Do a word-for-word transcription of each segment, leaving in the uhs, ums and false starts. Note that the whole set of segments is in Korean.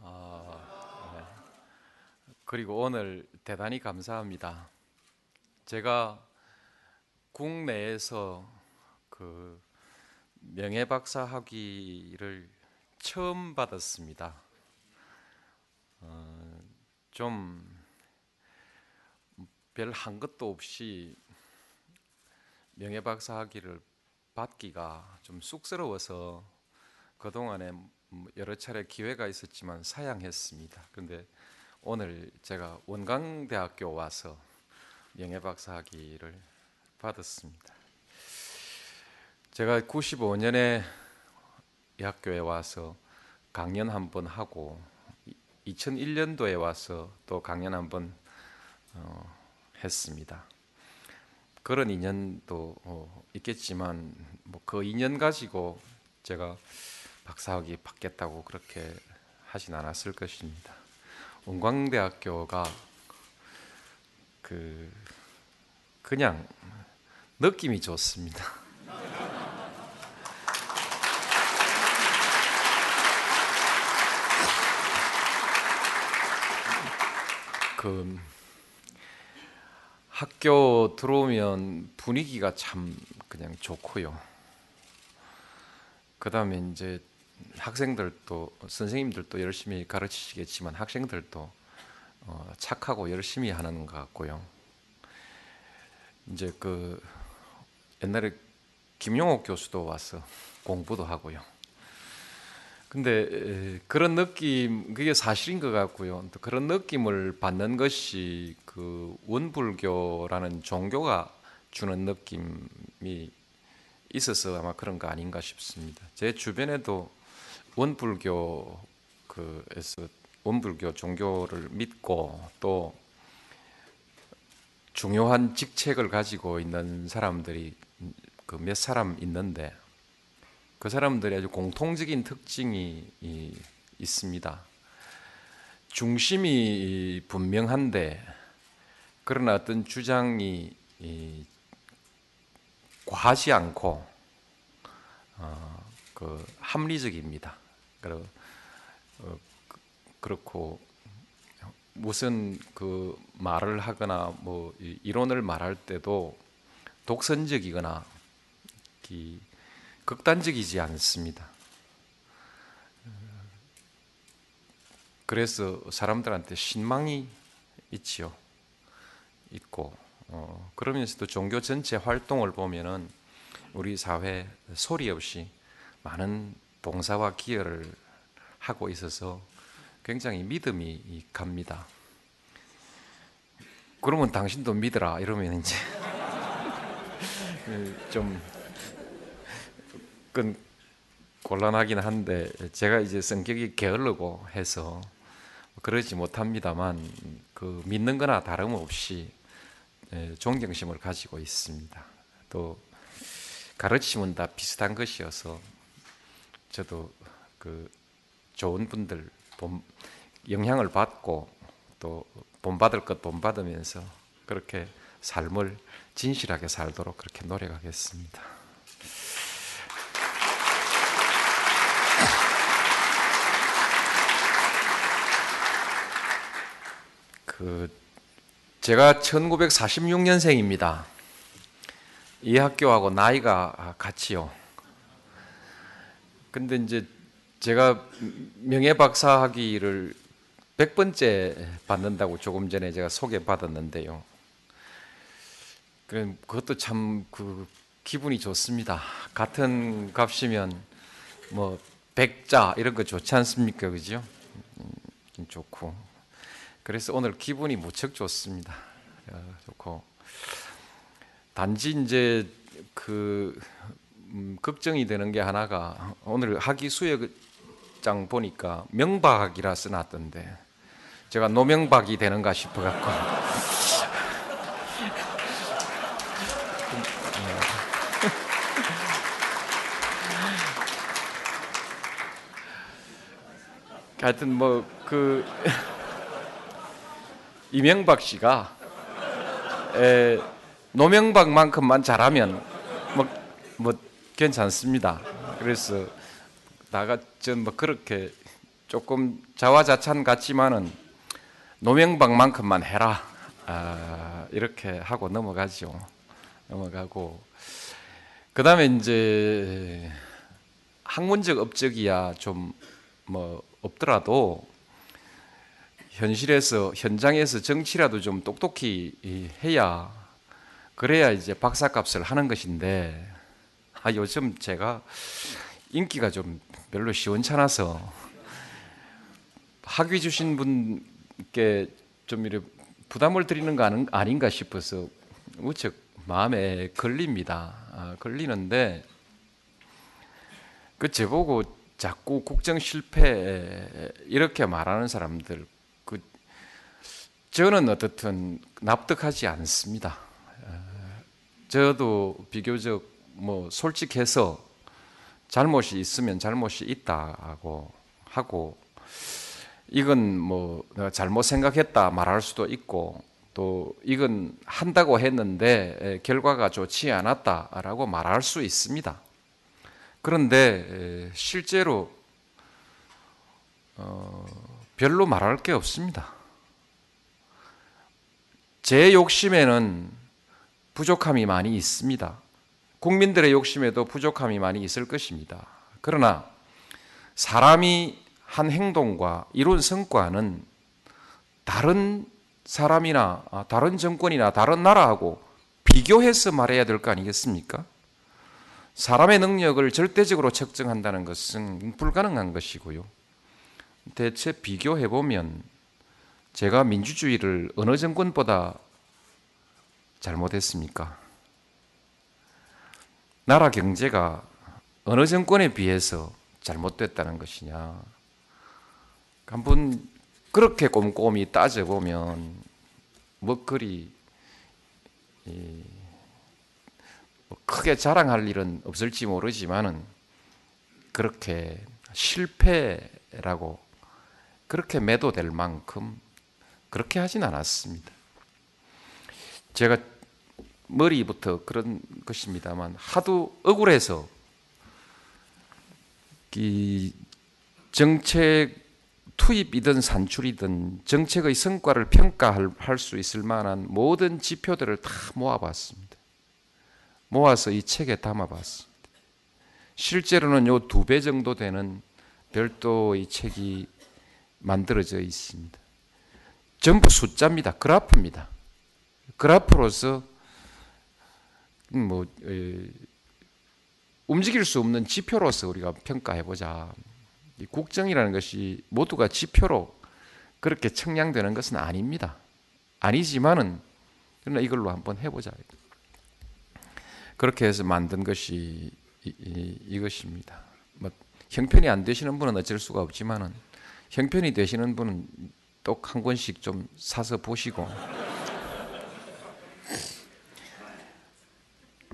어, 네. 그리고 오늘 대단히 감사합니다. 제가 국내에서 그 명예박사 학위를 처음 받았습니다. 어, 좀 별 한 것도 없이 명예박사 학위를 받기가 좀 쑥스러워서 그동안에 여러 차례 기회가 있었지만 사양했습니다. 그런데 오늘 제가 원광대학교 와서 명예박사 학위를 받았습니다. 제가 구십오 년에 이 학교에 와서 강연 한 번 하고 이천일 년도에 와서 또 강연 한 번 어, 했습니다. 그런 인연도 어, 있겠지만 뭐 그 인연 가지고 제가 박사학위 받겠다고 그렇게 하진 않았을 것입니다. 원광대학교가 그 그냥 느낌이 좋습니다. 그 학교 들어오면 분위기가 참 그냥 좋고요. 그 다음에 이제 학생들도 선생님들도 열심히 가르치시겠지만 학생들도 어, 착하고 열심히 하는 것 같고요. 이제 그 옛날에 김용옥 교수도 와서 공부도 하고요. 근데 그런 느낌, 그게 사실인 것 같고요. 또 그런 느낌을 받는 것이 그 원불교라는 종교가 주는 느낌이 있어서 아마 그런 거 아닌가 싶습니다. 제 주변에도 원불교 그에서 원불교 종교를 믿고 또 중요한 직책을 가지고 있는 사람들이 그 몇 사람 있는데, 그 사람들의 아주 공통적인 특징이 있습니다. 중심이 분명한데 그러나 어떤 주장이 과하지 않고 어, 그 합리적입니다. 그리고 어, 그렇고 무슨 그 말을 하거나 뭐 이론을 말할 때도 독선적이거나 기, 극단적이지 않습니다. 그래서 사람들한테 신망이 있지요. 있고 어, 그러면서도 종교 전체 활동을 보면은 우리 사회 소리 없이 많은 봉사와 기여를 하고 있어서 굉장히 믿음이 갑니다. 그러면 당신도 믿어라 이러면 이제 좀 그건 곤란하긴 한데 제가 이제 성격이 게을르고 해서 그러지 못합니다만 그 믿는 거나 다름없이 존경심을 가지고 있습니다. 또 가르침은 다 비슷한 것이어서 저도 그 좋은 분들 본, 영향을 받고 또 본받을 것 본받으면서 그렇게 삶을 진실하게 살도록 그렇게 노력하겠습니다. 그 제가 천구백사십육 년생입니다. 이 학교하고 나이가 같지요. 근데 이제 제가 명예박사 학위를 백 번째 받는다고 조금 전에 제가 소개받았는데요. 그것도 참 그 기분이 좋습니다. 같은 값이면 뭐 백자 이런 거 좋지 않습니까? 그죠? 좋고. 그래서 오늘 기분이 무척 좋습니다. 좋고 단지 이제 그 음, 걱정이 되는 게 하나가 오늘 학위 수여장 보니까 명박이라 써놨던데 제가 노명박이 되는가 싶어갖고. 하여튼 뭐 그 이명박 씨가 에, 노명박만큼만 잘하면 뭐, 뭐 괜찮습니다. 그래서 나가 전 뭐 그렇게 조금 자화자찬 같지만은 노명박만큼만 해라, 아, 이렇게 하고 넘어가죠. 넘어가고 그 다음에 이제 학문적 업적이야 좀 뭐 없더라도 현실에서 현장에서 정치라도 좀 똑똑히 해야, 그래야 이제 박사값을 하는 것인데, 아 요즘 제가 인기가 좀 별로 시원찮아서 학위 주신 분께 좀 이렇게 부담을 드리는 거 아닌가 싶어서 무척 마음에 걸립니다. 아, 걸리는데 그 제보고 자꾸 국정 실패 이렇게 말하는 사람들, 그 저는 어떻든 납득하지 않습니다. 저도 비교적 뭐 솔직해서 잘못이 있으면 잘못이 있다고 하고, 이건 뭐 내가 잘못 생각했다 말할 수도 있고, 또 이건 한다고 했는데 결과가 좋지 않았다라고 말할 수 있습니다. 그런데 실제로 어 별로 말할 게 없습니다. 제 욕심에는 부족함이 많이 있습니다. 국민들의 욕심에도 부족함이 많이 있을 것입니다. 그러나 사람이 한 행동과 이룬 성과는 다른 사람이나 다른 정권이나 다른 나라하고 비교해서 말해야 될 거 아니겠습니까? 사람의 능력을 절대적으로 측정한다는 것은 불가능한 것이고요. 대체 비교해보면 제가 민주주의를 어느 정권보다 잘못했습니까? 나라 경제가 어느 정권에 비해서 잘못됐다는 것이냐. 한번 그렇게 꼼꼼히 따져보면 뭐 그리 이 크게 자랑할 일은 없을지 모르지만은 그렇게 실패라고 그렇게 매도될 만큼 그렇게 하진 않았습니다. 제가 머리부터 그런 것입니다만 하도 억울해서 이 정책 투입이든 산출이든 정책의 성과를 평가할 수 있을 만한 모든 지표들을 다 모아봤습니다. 모아서 이 책에 담아봤습니다. 실제로는 요 두 배 정도 되는 별도의 책이 만들어져 있습니다. 전부 숫자입니다. 그래프입니다. 그래프로서 뭐 에, 움직일 수 없는 지표로서 우리가 평가해보자. 이 국정이라는 것이 모두가 지표로 그렇게 측량되는 것은 아닙니다. 아니지만은 그러나 이걸로 한번 해보자. 그렇게 해서 만든 것이 이, 이, 이것입니다. 뭐 형편이 안 되시는 분은 어쩔 수가 없지만은 형편이 되시는 분은 똑 한 권씩 좀 사서 보시고.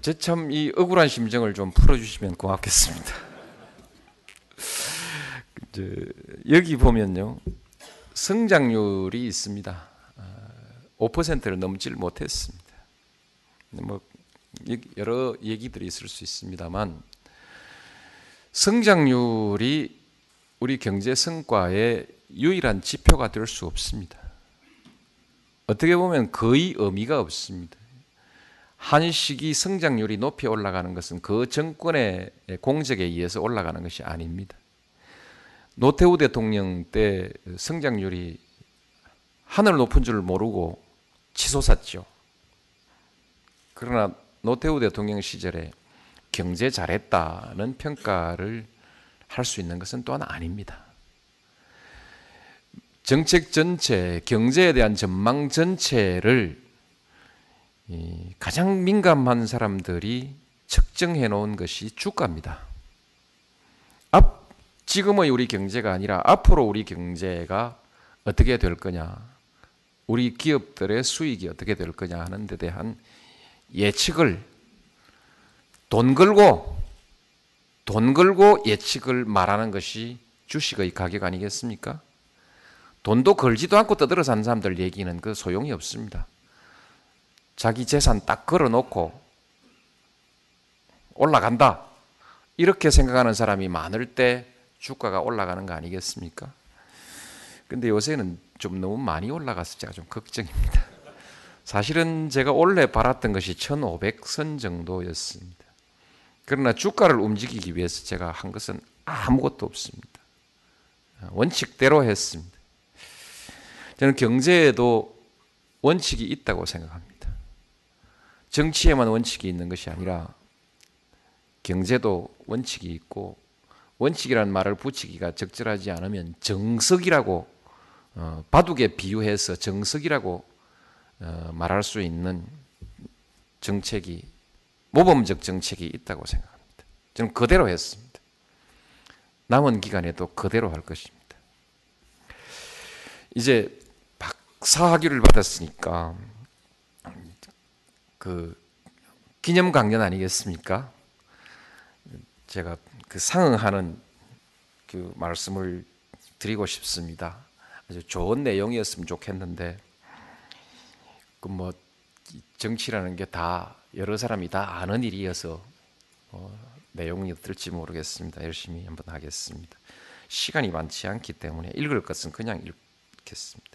제 참 이 억울한 심정을 좀 풀어주시면 고맙겠습니다. 여기 보면요 성장률이 있습니다. 오 퍼센트를 넘질 못했습니다. 뭐 여러 얘기들이 있을 수 있습니다만 성장률이 우리 경제 성과의 유일한 지표가 될 수 없습니다. 어떻게 보면 거의 의미가 없습니다. 한 시기 성장률이 높이 올라가는 것은 그 정권의 공적에 의해서 올라가는 것이 아닙니다. 노태우 대통령 때 성장률이 하늘 높은 줄 모르고 치솟았죠. 그러나 노태우 대통령 시절에 경제 잘했다는 평가를 할 수 있는 것은 또한 아닙니다. 정책 전체, 경제에 대한 전망 전체를 이 가장 민감한 사람들이 측정해 놓은 것이 주가입니다. 앞 지금의 우리 경제가 아니라 앞으로 우리 경제가 어떻게 될 거냐, 우리 기업들의 수익이 어떻게 될 거냐 하는 데 대한 예측을 돈 걸고 돈 걸고 예측을 말하는 것이 주식의 가격 아니겠습니까? 돈도 걸지도 않고 떠들어 사는 사람들 얘기는 그 소용이 없습니다. 자기 재산 딱 걸어놓고 올라간다 이렇게 생각하는 사람이 많을 때 주가가 올라가는 거 아니겠습니까? 근데 요새는 좀 너무 많이 올라가서 제가 좀 걱정입니다. 사실은 제가 원래 바랐던 것이 천오백 선 정도였습니다. 그러나 주가를 움직이기 위해서 제가 한 것은 아무것도 없습니다. 원칙대로 했습니다. 저는 경제에도 원칙이 있다고 생각합니다. 정치에만 원칙이 있는 것이 아니라 경제도 원칙이 있고, 원칙이라는 말을 붙이기가 적절하지 않으면 정석이라고 어, 바둑에 비유해서 정석이라고 어, 말할 수 있는 정책이, 모범적 정책이 있다고 생각합니다. 저는 그대로 했습니다. 남은 기간에도 그대로 할 것입니다. 이제 박사학위를 받았으니까 그 기념 강연 아니겠습니까? 제가 그 상응하는 그 말씀을 드리고 싶습니다. 아주 좋은 내용이었으면 좋겠는데, 그 뭐 정치라는 게 다 여러 사람이 다 아는 일이어서 어, 내용이 어떨지 모르겠습니다. 열심히 한번 하겠습니다. 시간이 많지 않기 때문에 읽을 것은 그냥 읽겠습니다.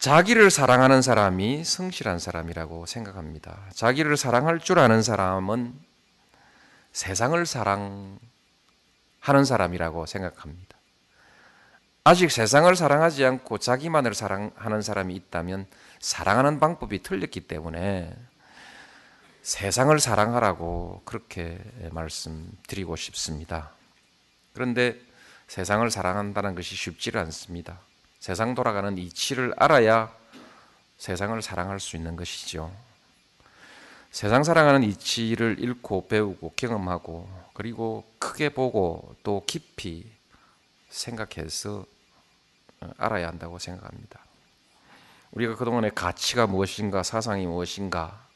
자기를 사랑하는 사람이 성실한 사람이라고 생각합니다. 자기를 사랑할 줄 아는 사람은 세상을 사랑하는 사람이라고 생각합니다. 아직 세상을 사랑하지 않고 자기만을 사랑하는 사람이 있다면 사랑하는 방법이 틀렸기 때문에 세상을 사랑하라고 그렇게 말씀드리고 싶습니다. 그런데 세상을 사랑한다는 것이 쉽지 않습니다. 세상 돌아가는 이치를 알아야 세상을 사랑할 수 있는 것이죠. 세상 사랑하는 이치를 읽고 배우고 경험하고, 그리고 크게 보고 또 깊이 생각해서 알아야 한다고 생각합니다. 우리가 그동안의 가치가 무엇인가, 사상이 무엇인가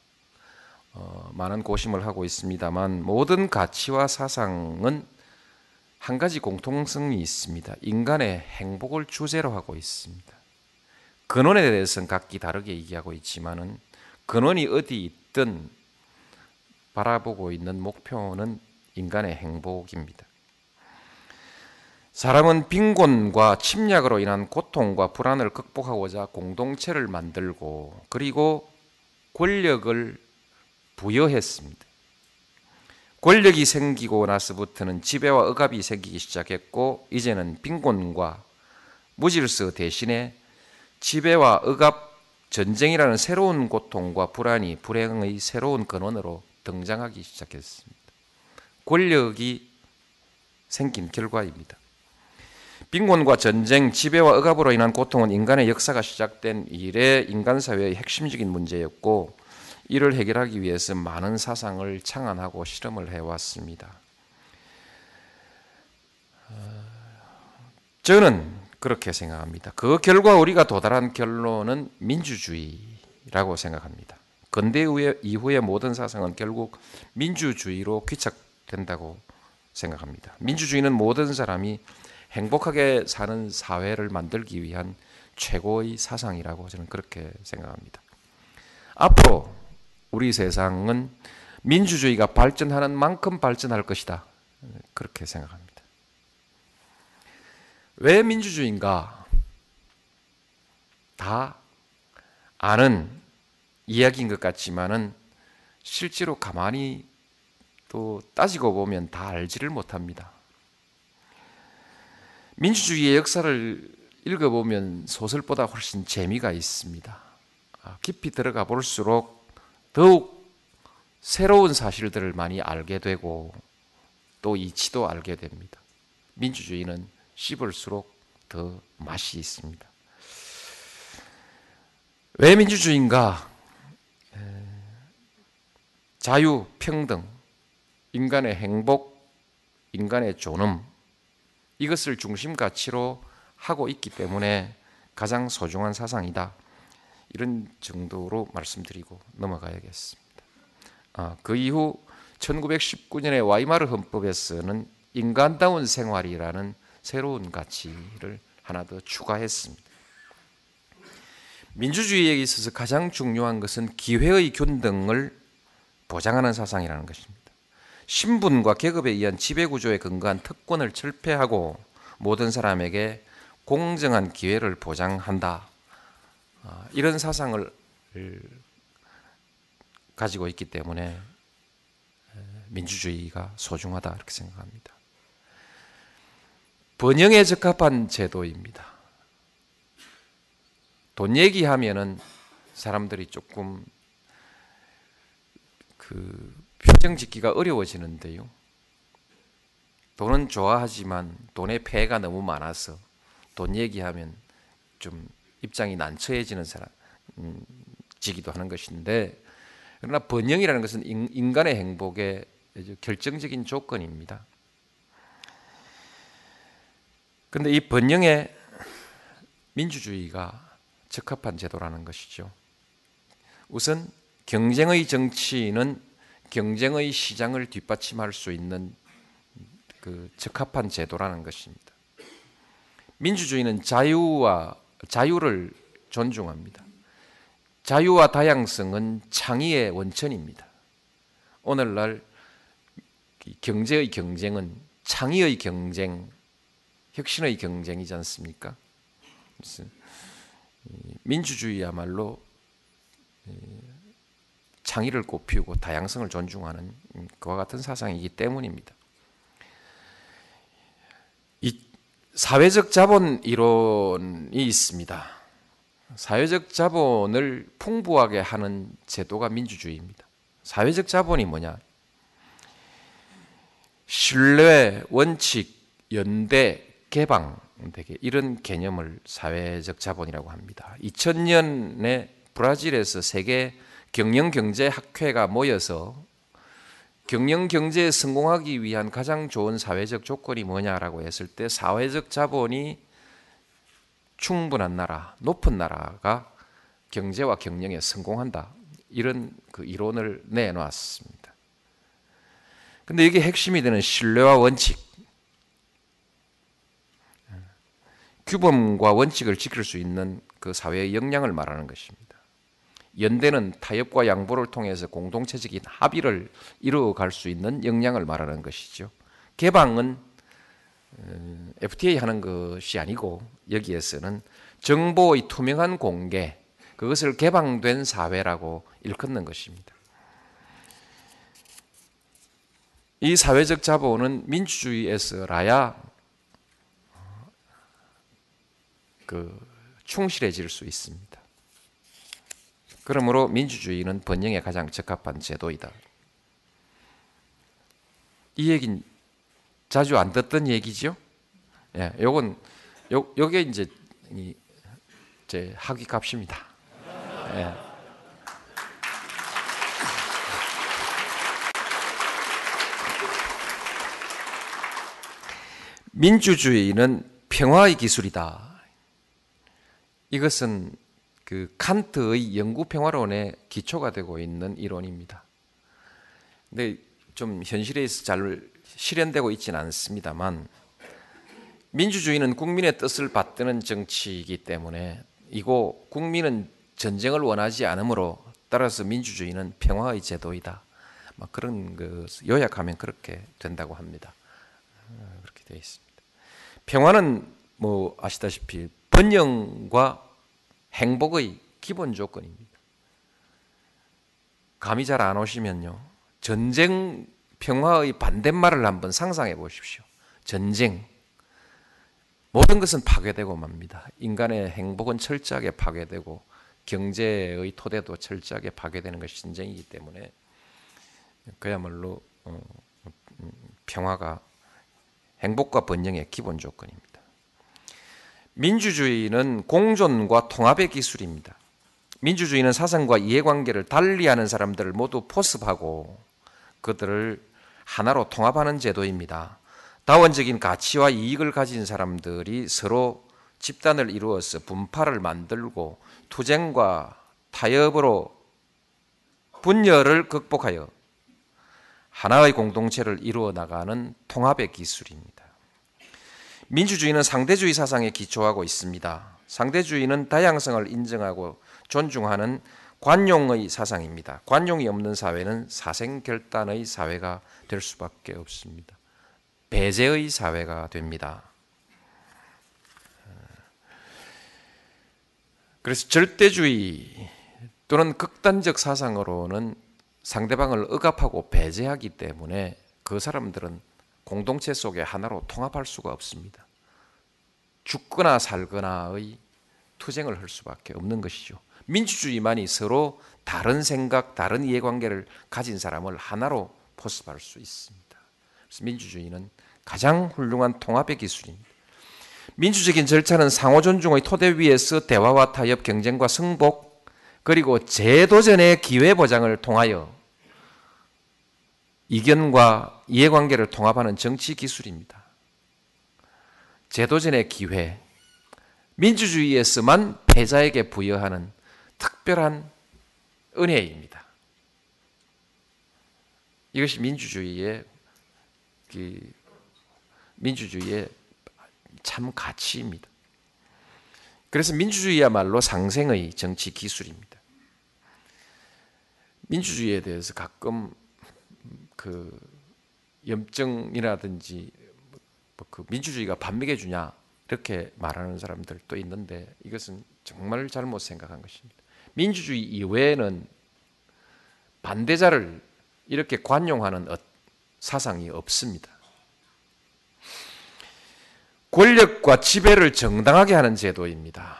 어, 많은 고심을 하고 있습니다만, 모든 가치와 사상은 한 가지 공통성이 있습니다. 인간의 행복을 주제로 하고 있습니다. 근원에 대해서는 각기 다르게 얘기하고 있지만은 근원이 어디 있든 바라보고 있는 목표는 인간의 행복입니다. 사람은 빈곤과 침략으로 인한 고통과 불안을 극복하고자 공동체를 만들고, 그리고 권력을 부여했습니다. 권력이 생기고 나서부터는 지배와 억압이 생기기 시작했고, 이제는 빈곤과 무질서 대신에 지배와 억압, 전쟁이라는 새로운 고통과 불안이 불행의 새로운 근원으로 등장하기 시작했습니다. 권력이 생긴 결과입니다. 빈곤과 전쟁, 지배와 억압으로 인한 고통은 인간의 역사가 시작된 이래 인간사회의 핵심적인 문제였고, 이를 해결하기 위해서 많은 사상을 창안하고 실험을 해왔습니다. 저는 그렇게 생각합니다. 그 결과 우리가 도달한 결론은 민주주의라고 생각합니다. 근대 이후의 모든 사상은 결국 민주주의로 귀착된다고 생각합니다. 민주주의는 모든 사람이 행복하게 사는 사회를 만들기 위한 최고의 사상이라고 저는 그렇게 생각합니다. 앞으로 우리 세상은 민주주의가 발전하는 만큼 발전할 것이다, 그렇게 생각합니다. 왜 민주주의인가? 다 아는 이야기인 것 같지만은 실제로 가만히 또 따지고 보면 다 알지를 못합니다. 민주주의의 역사를 읽어보면 소설보다 훨씬 재미가 있습니다. 깊이 들어가 볼수록 더욱 새로운 사실들을 많이 알게 되고 또 이치도 알게 됩니다. 민주주의는 씹을수록 더 맛이 있습니다. 왜 민주주의인가? 자유, 평등, 인간의 행복, 인간의 존엄, 이것을 중심 가치로 하고 있기 때문에 가장 소중한 사상이다. 이런 정도로 말씀드리고 넘어가야겠습니다. 아, 그 이후 천구백십구 년에 와이마르 헌법에서는 인간다운 생활이라는 새로운 가치를 하나 더 추가했습니다. 민주주의에 있어서 가장 중요한 것은 기회의 균등을 보장하는 사상이라는 것입니다. 신분과 계급에 의한 지배구조에 근거한 특권을 철폐하고 모든 사람에게 공정한 기회를 보장한다. 이런 사상을 가지고 있기 때문에 민주주의가 소중하다 이렇게 생각합니다. 번영에 적합한 제도입니다. 돈 얘기하면은 사람들이 조금 그 표정 짓기가 어려워지는데요. 돈은 좋아하지만 돈의 폐해가 너무 많아서 돈 얘기하면 좀 입장이 난처해지는 사람 음, 지기도 하는 것인데, 그러나 번영이라는 것은 인, 인간의 행복의 결정적인 조건입니다. 그런데 이 번영에 민주주의가 적합한 제도라는 것이죠. 우선 경쟁의 정치는 경쟁의 시장을 뒷받침할 수 있는 그 적합한 제도라는 것입니다. 민주주의는 자유와 자유를 존중합니다. 자유와 다양성은 창의의 원천입니다. 오늘날 경제의 경쟁은 창의의 경쟁, 혁신의 경쟁이지 않습니까? 민주주의야말로 창의를 꽃피우고 다양성을 존중하는 그와 같은 사상이기 때문입니다. 이 사회적 자본 이론이 있습니다. 사회적 자본을 풍부하게 하는 제도가 민주주의입니다. 사회적 자본이 뭐냐? 신뢰, 원칙, 연대, 개방 되게 이런 개념을 사회적 자본이라고 합니다. 이천 년에 브라질에서 세계 경영경제학회가 모여서 경영경제에 성공하기 위한 가장 좋은 사회적 조건이 뭐냐라고 했을 때 사회적 자본이 충분한 나라, 높은 나라가 경제와 경영에 성공한다. 이런 그 이론을 내놨습니다. 근데 이게 핵심이 되는 신뢰와 원칙, 규범과 원칙을 지킬 수 있는 그 사회의 역량을 말하는 것입니다. 연대는 타협과 양보를 통해서 공동체적인 합의를 이루어갈 수 있는 역량을 말하는 것이죠. 개방은 에프티에이 하는 것이 아니고 여기에서는 정보의 투명한 공개, 그것을 개방된 사회라고 일컫는 것입니다. 이 사회적 자본은 민주주의에서라야 그 충실해질 수 있습니다. 그러므로 민주주의는 번영에 가장 적합한 제도이다. 이 얘기는 자주 안 듣던 얘기죠. 예, 요건 요 요게 이제 이, 제 학위 값입니다. 예. 민주주의는 평화의 기술이다. 이것은 그 칸트의 영구평화론에 기초가 되고 있는 이론입니다. 근데 좀 현실에 있어 잘 실현되고 있지는 않습니다만, 민주주의는 국민의 뜻을 받드는 정치이기 때문에 이고 국민은 전쟁을 원하지 않으므로 따라서 민주주의는 평화의 제도이다. 막 그런 그 요약하면 그렇게 된다고 합니다. 그렇게 되어 있습니다. 평화는 뭐 아시다시피 번영과 행복의 기본 조건입니다. 감이 잘 안 오시면요, 전쟁 평화의 반대말을 한번 상상해 보십시오. 전쟁, 모든 것은 파괴되고 맙니다. 인간의 행복은 철저하게 파괴되고 경제의 토대도 철저하게 파괴되는 것이 전쟁이기 때문에 그야말로 평화가 행복과 번영의 기본 조건입니다. 민주주의는 공존과 통합의 기술입니다. 민주주의는 사상과 이해관계를 달리하는 사람들을 모두 포섭하고 그들을 하나로 통합하는 제도입니다. 다원적인 가치와 이익을 가진 사람들이 서로 집단을 이루어서 분파를 만들고 투쟁과 타협으로 분열을 극복하여 하나의 공동체를 이루어 나가는 통합의 기술입니다. 민주주의는 상대주의 사상에 기초하고 있습니다. 상대주의는 다양성을 인정하고 존중하는 관용의 사상입니다. 관용이 없는 사회는 사생결단의 사회가 될 수밖에 없습니다. 배제의 사회가 됩니다. 그래서 절대주의 또는 극단적 사상으로는 상대방을 억압하고 배제하기 때문에 그 사람들은 공동체 속에 하나로 통합할 수가 없습니다. 죽거나 살거나의 투쟁을 할 수밖에 없는 것이죠. 민주주의만이 서로 다른 생각, 다른 이해관계를 가진 사람을 하나로 포섭할 수 있습니다. 그래서 민주주의는 가장 훌륭한 통합의 기술입니다. 민주적인 절차는 상호존중의 토대 위에서 대화와 타협, 경쟁과 승복, 그리고 재도전의 기회보장을 통하여 이견과 이해관계를 통합하는 정치 기술입니다. 재도전의 기회, 민주주의에서만 패자에게 부여하는 특별한 은혜입니다. 이것이 민주주의의 민주주의의 참 가치입니다. 그래서 민주주의야말로 상생의 정치 기술입니다. 민주주의에 대해서 가끔 그 염증이라든지 그 민주주의가 반맥해주냐 이렇게 말하는 사람들도 있는데 이것은 정말 잘못 생각한 것입니다. 민주주의 이외에는 반대자를 이렇게 관용하는 사상이 없습니다. 권력과 지배를 정당하게 하는 제도입니다.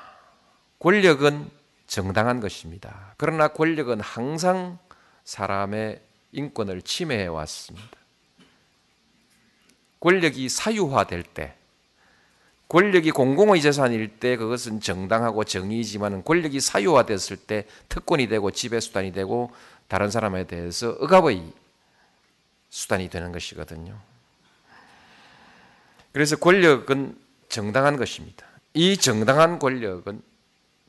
권력은 정당한 것입니다. 그러나 권력은 항상 사람의 인권을 침해해 왔습니다. 권력이 사유화될 때, 권력이 공공의 재산일 때 그것은 정당하고 정의이지만 권력이 사유화됐을 때 특권이 되고 지배수단이 되고 다른 사람에 대해서 억압의 수단이 되는 것이거든요. 그래서 권력은 정당한 것입니다. 이 정당한 권력은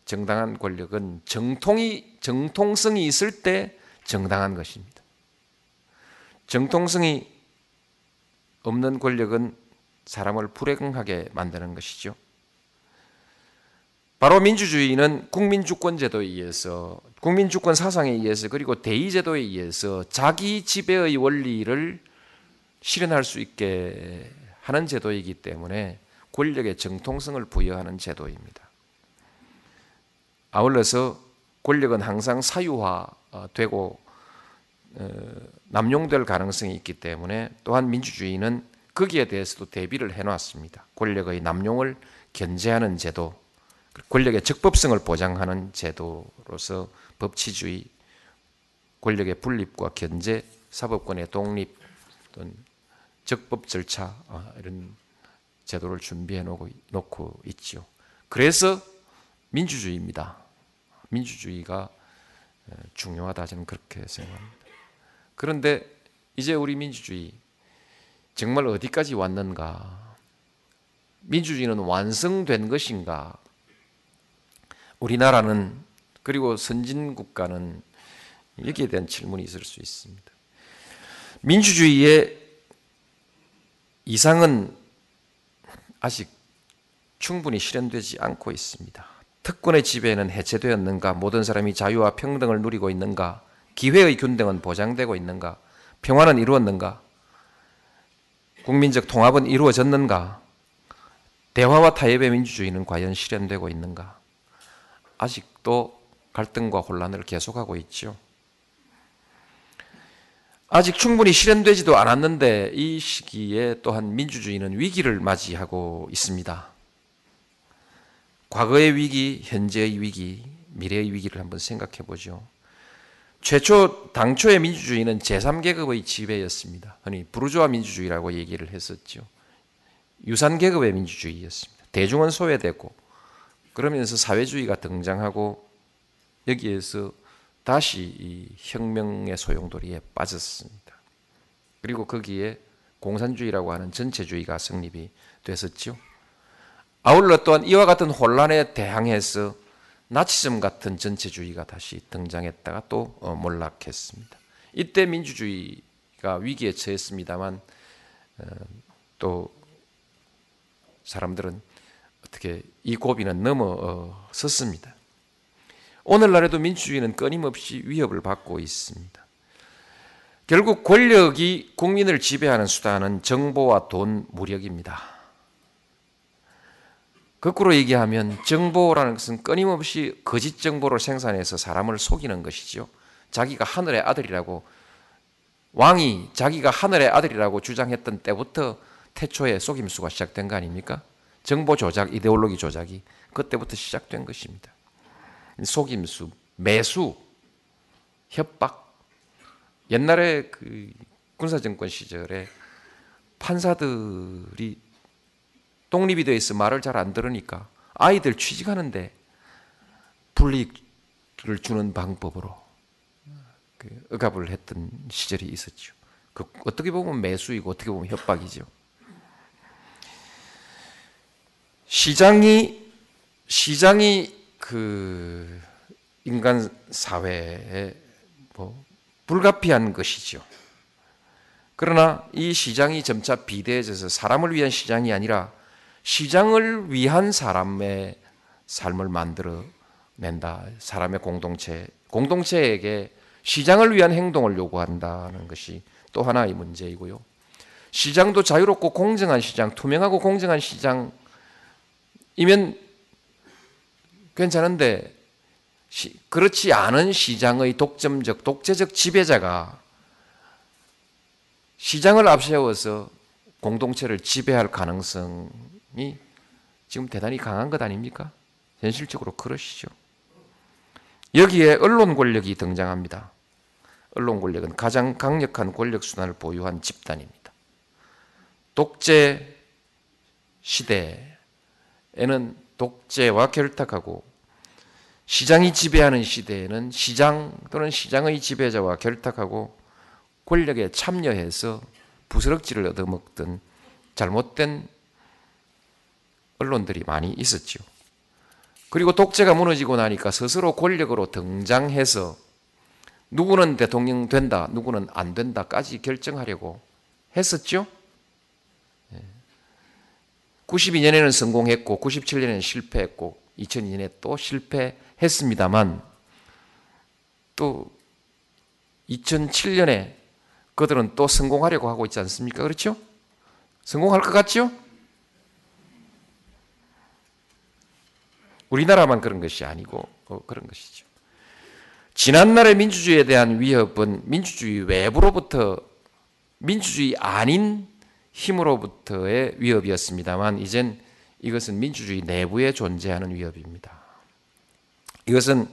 정당한 권력은 정통이 정통성이 있을 때 정당한 것입니다. 정통성이 없는 권력은 사람을 불행하게 만드는 것이죠. 바로 민주주의는 국민주권제도에 의해서, 국민주권사상에 의해서, 그리고 대의제도에 의해서 자기 지배의 원리를 실현할 수 있게 하는 제도이기 때문에 권력의 정통성을 부여하는 제도입니다. 아울러서 권력은 항상 사유화되고 남용될 가능성이 있기 때문에 또한 민주주의는 거기에 대해서도 대비를 해놨습니다. 권력의 남용을 견제하는 제도, 권력의 적법성을 보장하는 제도로서 법치주의, 권력의 분립과 견제, 사법권의 독립 또는 적법 절차 이런 제도를 준비해 놓고 있죠. 그래서 민주주의입니다. 민주주의가 중요하다 저는 그렇게 생각합니다. 그런데 이제 우리 민주주의 정말 어디까지 왔는가? 민주주의는 완성된 것인가? 우리나라는 그리고 선진국가는 여기에 대한 질문이 있을 수 있습니다. 민주주의의 이상은 아직 충분히 실현되지 않고 있습니다. 특권의 지배는 해체되었는가? 모든 사람이 자유와 평등을 누리고 있는가? 기회의 균등은 보장되고 있는가? 평화는 이루었는가? 국민적 통합은 이루어졌는가? 대화와 타협의 민주주의는 과연 실현되고 있는가? 아직도 갈등과 혼란을 계속하고 있죠. 아직 충분히 실현되지도 않았는데 이 시기에 또한 민주주의는 위기를 맞이하고 있습니다. 과거의 위기, 현재의 위기, 미래의 위기를 한번 생각해 보죠. 최초, 당초의 민주주의는 제삼 계급의 지배였습니다. 아니, 부르주아 민주주의라고 얘기를 했었죠. 유산계급의 민주주의였습니다. 대중은 소외되고 그러면서 사회주의가 등장하고 여기에서 다시 이 혁명의 소용돌이에 빠졌습니다. 그리고 거기에 공산주의라고 하는 전체주의가 성립이 됐었죠. 아울러 또한 이와 같은 혼란에 대항해서 나치즘 같은 전체주의가 다시 등장했다가 또 몰락했습니다. 이때 민주주의가 위기에 처했습니다만 또 사람들은 어떻게 이 고비는 넘어섰습니다. 오늘날에도 민주주의는 끊임없이 위협을 받고 있습니다. 결국 권력이 국민을 지배하는 수단은 정보와 돈, 무력입니다. 거꾸로 얘기하면 정보라는 것은 끊임없이 거짓 정보를 생산해서 사람을 속이는 것이죠. 자기가 하늘의 아들이라고, 왕이 자기가 하늘의 아들이라고 주장했던 때부터 태초에 속임수가 시작된 거 아닙니까? 정보 조작, 이데올로기 조작이 그때부터 시작된 것입니다. 속임수, 매수, 협박. 옛날에 그 군사정권 시절에 판사들이 독립이 돼 있어 말을 잘 안 들으니까 아이들 취직하는데 불이익을 주는 방법으로 그 억압을 했던 시절이 있었죠. 그 어떻게 보면 매수이고 어떻게 보면 협박이죠. 시장이 시장이 그 인간 사회에 뭐 불가피한 것이죠. 그러나 이 시장이 점차 비대해져서 사람을 위한 시장이 아니라 시장을 위한 사람의 삶을 만들어낸다. 사람의 공동체, 공동체에게 시장을 위한 행동을 요구한다는 것이 또 하나의 문제이고요. 시장도 자유롭고 공정한 시장, 투명하고 공정한 시장이면 괜찮은데 그렇지 않은 시장의 독점적, 독재적 지배자가 시장을 앞세워서 공동체를 지배할 가능성이 지금 대단히 강한 것 아닙니까? 현실적으로 그러시죠. 여기에 언론 권력이 등장합니다. 언론 권력은 가장 강력한 권력순환을 보유한 집단입니다. 독재 시대에는 독재와 결탁하고 시장이 지배하는 시대에는 시장 또는 시장의 지배자와 결탁하고 권력에 참여해서 부스럭지를 얻어먹던 잘못된 언론들이 많이 있었죠. 그리고 독재가 무너지고 나니까 스스로 권력으로 등장해서 누구는 대통령 된다, 누구는 안 된다까지 결정하려고 했었죠. 구십이 년에는 성공했고 구십칠 년에는 실패했고 이천이 년에 또 실패했습니다만 또 이천칠 년에 그들은 또 성공하려고 하고 있지 않습니까? 그렇죠? 성공할 것 같죠? 우리나라만 그런 것이 아니고 어, 그런 것이죠. 지난날의 민주주의에 대한 위협은 민주주의 외부로부터 민주주의 아닌 힘으로부터의 위협이었습니다만 이젠 이것은 민주주의 내부에 존재하는 위협입니다. 이것은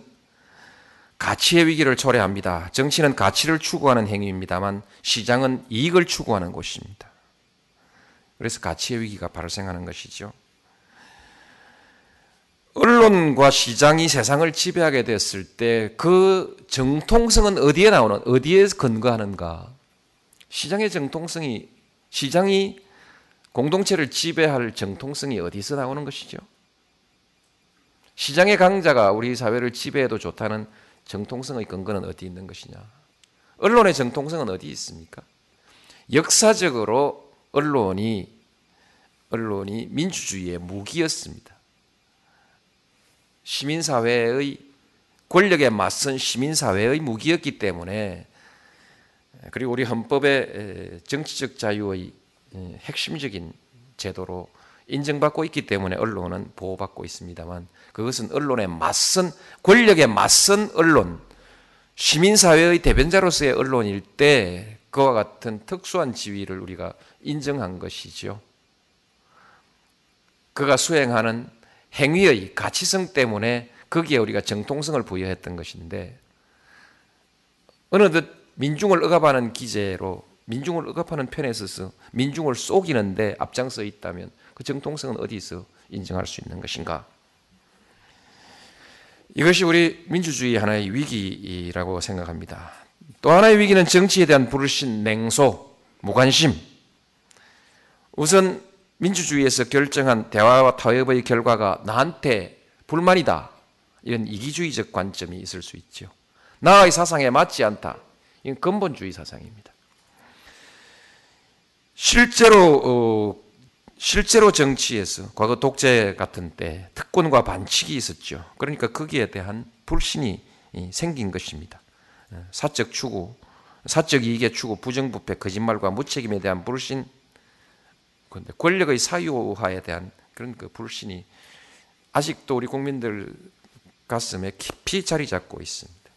가치의 위기를 초래합니다. 정치는 가치를 추구하는 행위입니다만 시장은 이익을 추구하는 곳입니다. 그래서 가치의 위기가 발생하는 것이죠. 언론과 시장이 세상을 지배하게 됐을 때 그 정통성은 어디에 나오는, 어디에 근거하는가? 시장의 정통성이, 시장이 공동체를 지배할 정통성이 어디서 나오는 것이죠? 시장의 강자가 우리 사회를 지배해도 좋다는 정통성의 근거는 어디 있는 것이냐? 언론의 정통성은 어디 있습니까? 역사적으로 언론이, 언론이 민주주의의 무기였습니다. 시민사회의, 권력에 맞선 시민사회의 무기였기 때문에, 그리고 우리 헌법의 정치적 자유의 핵심적인 제도로 인정받고 있기 때문에 언론은 보호받고 있습니다만 그것은 언론에 맞선, 권력에 맞선 언론, 시민사회의 대변자로서의 언론일 때 그와 같은 특수한 지위를 우리가 인정한 것이죠. 그가 수행하는 행위의 가치성 때문에 거기에 우리가 정통성을 부여했던 것인데 어느덧 민중을 억압하는 기제로 민중을 억압하는 편에 있어서 민중을 속이는데 앞장서 있다면 그 정통성은 어디서 인정할 수 있는 것인가? 이것이 우리 민주주의 하나의 위기라고 생각합니다. 또 하나의 위기는 정치에 대한 불신, 냉소, 무관심, 우선 민주주의에서 결정한 대화와 타협의 결과가 나한테 불만이다. 이런 이기주의적 관점이 있을 수 있죠. 나의 사상에 맞지 않다. 이건 근본주의 사상입니다. 실제로 어, 실제로 정치에서 과거 독재 같은 때 특권과 반칙이 있었죠. 그러니까 거기에 대한 불신이 생긴 것입니다. 사적 추구, 사적 이익의 추구, 부정부패, 거짓말과 무책임에 대한 불신, 근데 권력의 사유화에 대한 그런 그 불신이 아직도 우리 국민들 가슴에 깊이 자리 잡고 있습니다.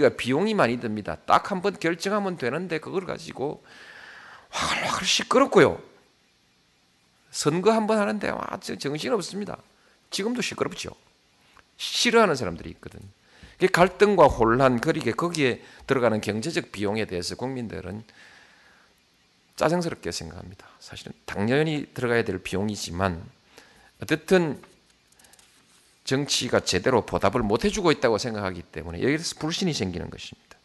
민주주의가 비용이 많이 듭니다. 딱 한 번 결정하면 되는데 그걸 가지고 화글화글 시끄럽고요. 선거 한 번 하는데 와, 정신없습니다. 지금도 시끄럽죠. 싫어하는 사람들이 있거든요. 갈등과 혼란, 그리고 거기에 들어가는 경제적 비용에 대해서 국민들은 짜증스럽게 생각합니다. 사실은 당연히 들어가야 될 비용이지만 어쨌든 정치가 제대로 보답을 못해주고 있다고 생각하기 때문에 여기서 불신이 생기는 것입니다.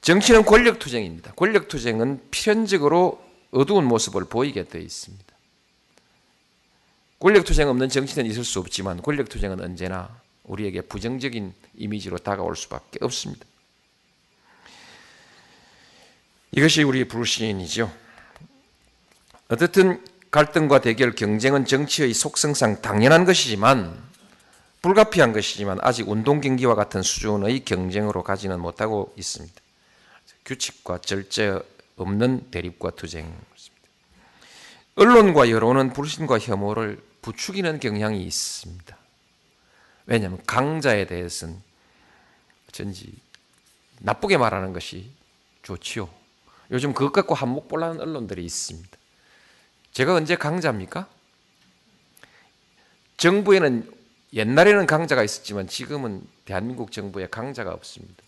정치는 권력투쟁입니다. 권력투쟁은 필연적으로 어두운 모습을 보이게 되어 있습니다. 권력투쟁 없는 정치는 있을 수 없지만 권력투쟁은 언제나 우리에게 부정적인 이미지로 다가올 수밖에 없습니다. 이것이 우리의 불신이죠. 어쨌든 갈등과 대결, 경쟁은 정치의 속성상 당연한 것이지만 불가피한 것이지만 아직 운동경기와 같은 수준의 경쟁으로 가지는 못하고 있습니다. 규칙과 절제 없는 대립과 투쟁. 언론과 여론은 불신과 혐오를 부추기는 경향이 있습니다. 왜냐하면 강자에 대해서는 어쩐지 나쁘게 말하는 것이 좋지요. 요즘 그것 갖고 한몫볼라는 언론들이 있습니다. 제가 언제 강자입니까? 정부에는 옛날에는 강자가 있었지만 지금은 대한민국 정부에 강자가 없습니다.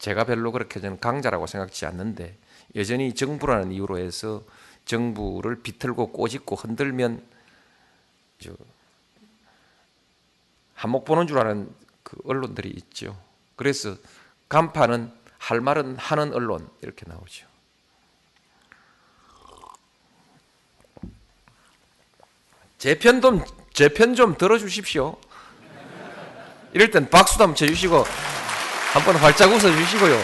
제가 별로 그렇게 저는 강자라고 생각지 않는데 여전히 정부라는 이유로 해서 정부를 비틀고 꼬집고 흔들면 한몫 보는 줄 아는 그 언론들이 있죠. 그래서 간판은 할 말은 하는 언론 이렇게 나오죠. 제 편 좀 제 편 좀 들어주십시오. 이럴 땐 박수도 한번 쳐주시고 한번 활짝 웃어주시고요.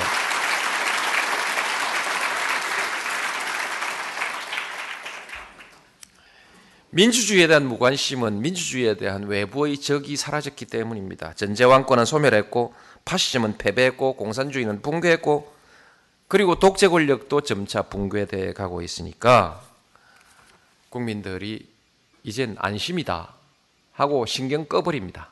민주주의에 대한 무관심은 민주주의에 대한 외부의 적이 사라졌기 때문입니다. 전제왕권은 소멸했고 파시즘은 패배했고 공산주의는 붕괴했고 그리고 독재 권력도 점차 붕괴되어 가고 있으니까 국민들이 이젠 안심이다 하고 신경 꺼버립니다.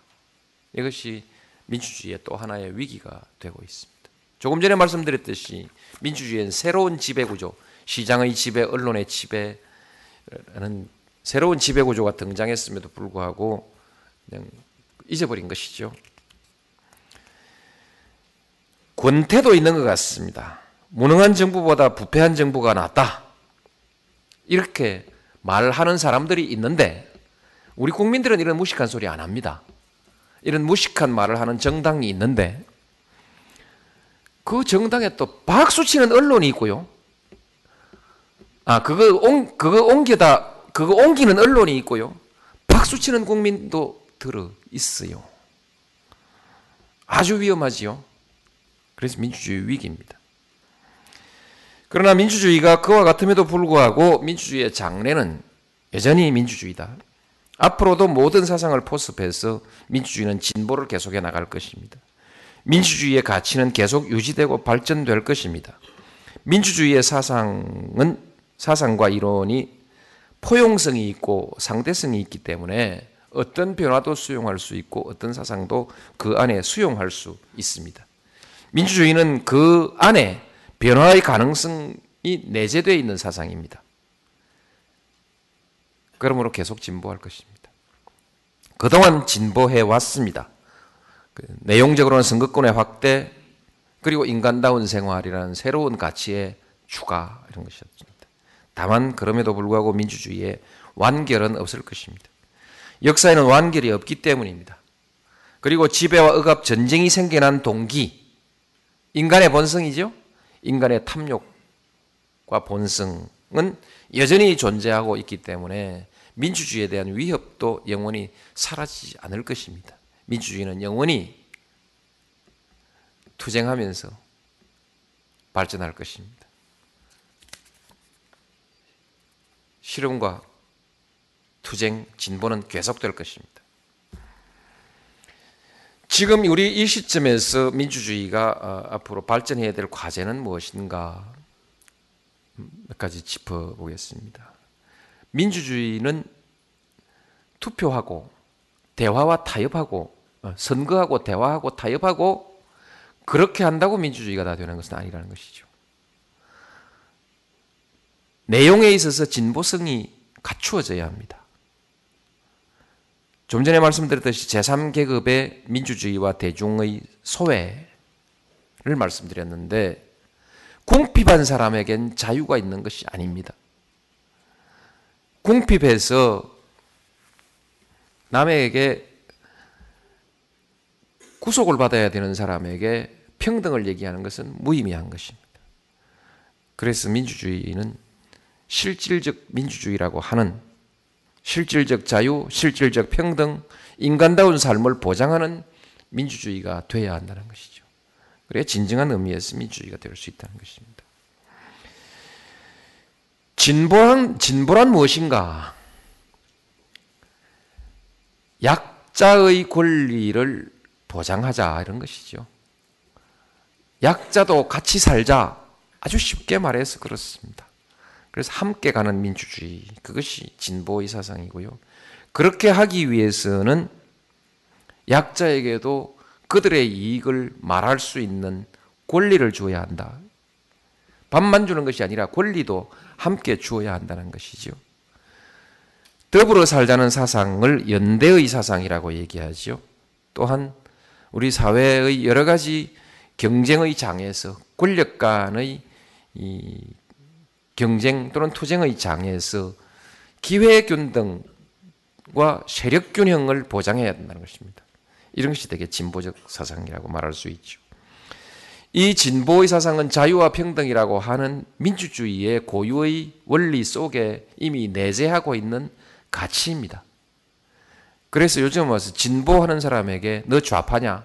이것이 민주주의의 또 하나의 위기가 되고 있습니다. 조금 전에 말씀드렸듯이 민주주의는 새로운 지배구조, 시장의 지배, 언론의 지배라는 새로운 지배구조가 등장했음에도 불구하고 그냥 잊어버린 것이죠. 권태도 있는 것 같습니다. 무능한 정부보다 부패한 정부가 낫다. 이렇게 말하는 사람들이 있는데 우리 국민들은 이런 무식한 소리 안 합니다. 이런 무식한 말을 하는 정당이 있는데 그 정당에 또 박수치는 언론이 있고요. 아, 그거, 옮, 그거 옮겨다 그거 옮기는 언론이 있고요. 박수치는 국민도 들어 있어요. 아주 위험하지요. 그래서 민주주의 위기입니다. 그러나 민주주의가 그와 같음에도 불구하고 민주주의의 장래는 여전히 민주주의다. 앞으로도 모든 사상을 포섭해서 민주주의는 진보를 계속해 나갈 것입니다. 민주주의의 가치는 계속 유지되고 발전될 것입니다. 민주주의의 사상은 사상과 이론이 포용성이 있고 상대성이 있기 때문에 어떤 변화도 수용할 수 있고 어떤 사상도 그 안에 수용할 수 있습니다. 민주주의는 그 안에 변화의 가능성이 내재되어 있는 사상입니다. 그러므로 계속 진보할 것입니다. 그동안 진보해왔습니다. 내용적으로는 선거권의 확대 그리고 인간다운 생활이라는 새로운 가치의 추가 이런 것이었죠. 다만 그럼에도 불구하고 민주주의의 완결은 없을 것입니다. 역사에는 완결이 없기 때문입니다. 그리고 지배와 억압, 전쟁이 생겨난 동기, 인간의 본성이죠. 인간의 탐욕과 본성은 여전히 존재하고 있기 때문에 민주주의에 대한 위협도 영원히 사라지지 않을 것입니다. 민주주의는 영원히 투쟁하면서 발전할 것입니다. 실험과 투쟁, 진보는 계속될 것입니다. 지금 우리 이 시점에서 민주주의가 앞으로 발전해야 될 과제는 무엇인가 몇 가지 짚어보겠습니다. 민주주의는 투표하고 대화와 타협하고 선거하고 대화하고 타협하고 그렇게 한다고 민주주의가 다 되는 것은 아니라는 것이죠. 내용에 있어서 진보성이 갖추어져야 합니다. 좀 전에 말씀드렸듯이 제삼 계급의 민주주의와 대중의 소외를 말씀드렸는데 궁핍한 사람에겐 자유가 있는 것이 아닙니다. 궁핍해서 남에게 구속을 받아야 되는 사람에게 평등을 얘기하는 것은 무의미한 것입니다. 그래서 민주주의는 실질적 민주주의라고 하는 실질적 자유, 실질적 평등, 인간다운 삶을 보장하는 민주주의가 돼야 한다는 것이죠. 그래야 진정한 의미에서 민주주의가 될 수 있다는 것입니다. 진보란, 진보란 무엇인가? 약자의 권리를 보장하자 이런 것이죠. 약자도 같이 살자. 아주 쉽게 말해서 그렇습니다. 그래서 함께 가는 민주주의, 그것이 진보의 사상이고요. 그렇게 하기 위해서는 약자에게도 그들의 이익을 말할 수 있는 권리를 주어야 한다. 밥만 주는 것이 아니라 권리도 함께 주어야 한다는 것이죠. 더불어 살자는 사상을 연대의 사상이라고 얘기하죠. 또한 우리 사회의 여러 가지 경쟁의 장에서 권력 간의 이 경쟁 또는 투쟁의 장에서 기회균등과 세력균형을 보장해야 한다는 것입니다. 이런 것이 되게 진보적 사상이라고 말할 수 있죠. 이 진보의 사상은 자유와 평등이라고 하는 민주주의의 고유의 원리 속에 이미 내재하고 있는 가치입니다. 그래서 요즘 와서 진보하는 사람에게 너 좌파냐?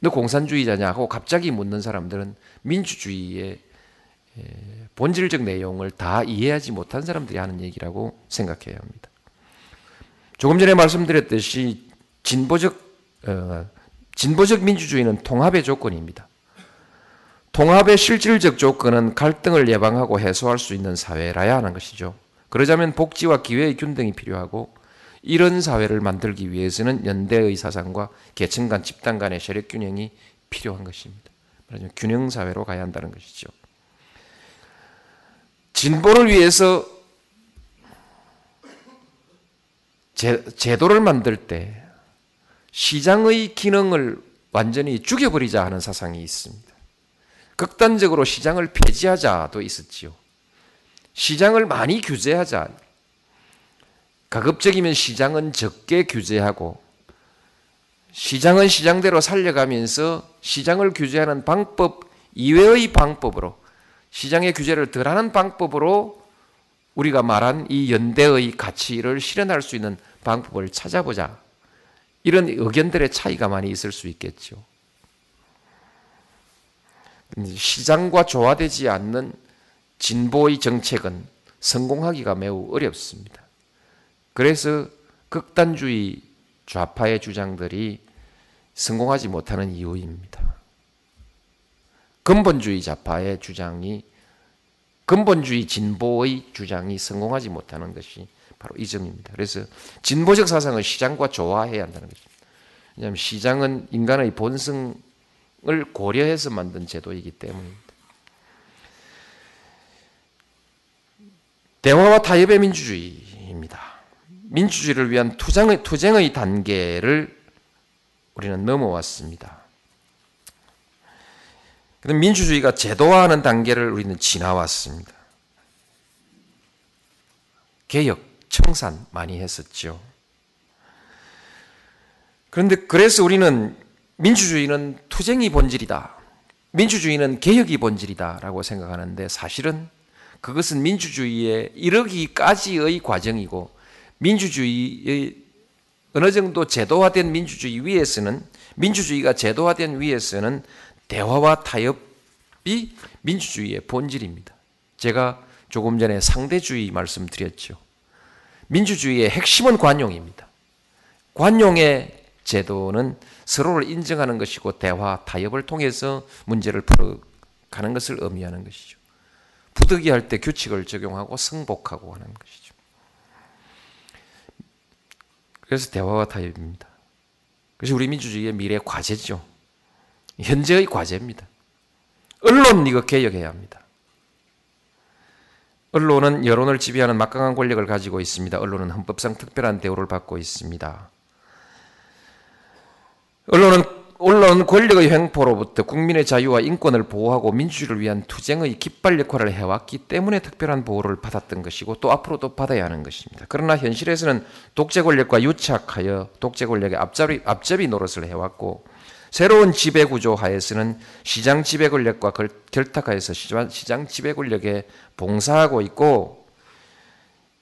너 공산주의자냐? 하고 갑자기 묻는 사람들은 민주주의의 본질적 내용을 다 이해하지 못한 사람들이 하는 얘기라고 생각해야 합니다. 조금 전에 말씀드렸듯이 진보적, 어, 진보적 민주주의는 통합의 조건입니다. 통합의 실질적 조건은 갈등을 예방하고 해소할 수 있는 사회라야 하는 것이죠. 그러자면 복지와 기회의 균등이 필요하고 이런 사회를 만들기 위해서는 연대의 사상과 계층 간 집단 간의 세력 균형이 필요한 것입니다. 말하자면 균형 사회로 가야 한다는 것이죠. 진보를 위해서 제, 제도를 만들 때 시장의 기능을 완전히 죽여버리자 하는 사상이 있습니다. 극단적으로 시장을 폐지하자도 있었지요. 시장을 많이 규제하자. 가급적이면 시장은 적게 규제하고 시장은 시장대로 살려가면서 시장을 규제하는 방법 이외의 방법으로 시장의 규제를 덜하는 방법으로 우리가 말한 이 연대의 가치를 실현할 수 있는 방법을 찾아보자. 이런 의견들의 차이가 많이 있을 수 있겠죠. 시장과 조화되지 않는 진보의 정책은 성공하기가 매우 어렵습니다. 그래서 극단주의 좌파의 주장들이 성공하지 못하는 이유입니다. 근본주의 좌파의 주장이 근본주의 진보의 주장이 성공하지 못하는 것이 바로 이 점입니다. 그래서 진보적 사상은 시장과 조화해야 한다는 것입니다. 왜냐하면 시장은 인간의 본성을 고려해서 만든 제도이기 때문입니다. 대화와 타협의 민주주의입니다. 민주주의를 위한 투쟁의, 투쟁의 단계를 우리는 넘어왔습니다. 민주주의가 제도화하는 단계를 우리는 지나왔습니다. 개혁, 청산 많이 했었죠. 그런데 그래서 우리는 민주주의는 투쟁이 본질이다. 민주주의는 개혁이 본질이다 라고 생각하는데 사실은 그것은 민주주의에 이르기까지의 과정이고 민주주의의 어느 정도 제도화된 민주주의 위에서는 민주주의가 제도화된 위에서는 대화와 타협이 민주주의의 본질입니다. 제가 조금 전에 상대주의 말씀드렸죠. 민주주의의 핵심은 관용입니다. 관용의 제도는 서로를 인정하는 것이고 대화, 타협을 통해서 문제를 풀어가는 것을 의미하는 것이죠. 부득이할 때 규칙을 적용하고 승복하고 하는 것이죠. 그래서 대화와 타협입니다. 그래서 우리 민주주의의 미래 과제죠. 현재의 과제입니다. 언론 이거 개혁해야 합니다. 언론은 여론을 지배하는 막강한 권력을 가지고 있습니다. 언론은 헌법상 특별한 대우를 받고 있습니다. 언론은, 언론은 권력의 횡포로부터 국민의 자유와 인권을 보호하고 민주주의를 위한 투쟁의 깃발 역할을 해왔기 때문에 특별한 보호를 받았던 것이고 또 앞으로도 받아야 하는 것입니다. 그러나 현실에서는 독재 권력과 유착하여 독재 권력의 앞잡이, 앞잡이 노릇을 해왔고 새로운 지배구조 하에서는 시장 지배권력과 결탁하여서 시장 지배권력에 봉사하고 있고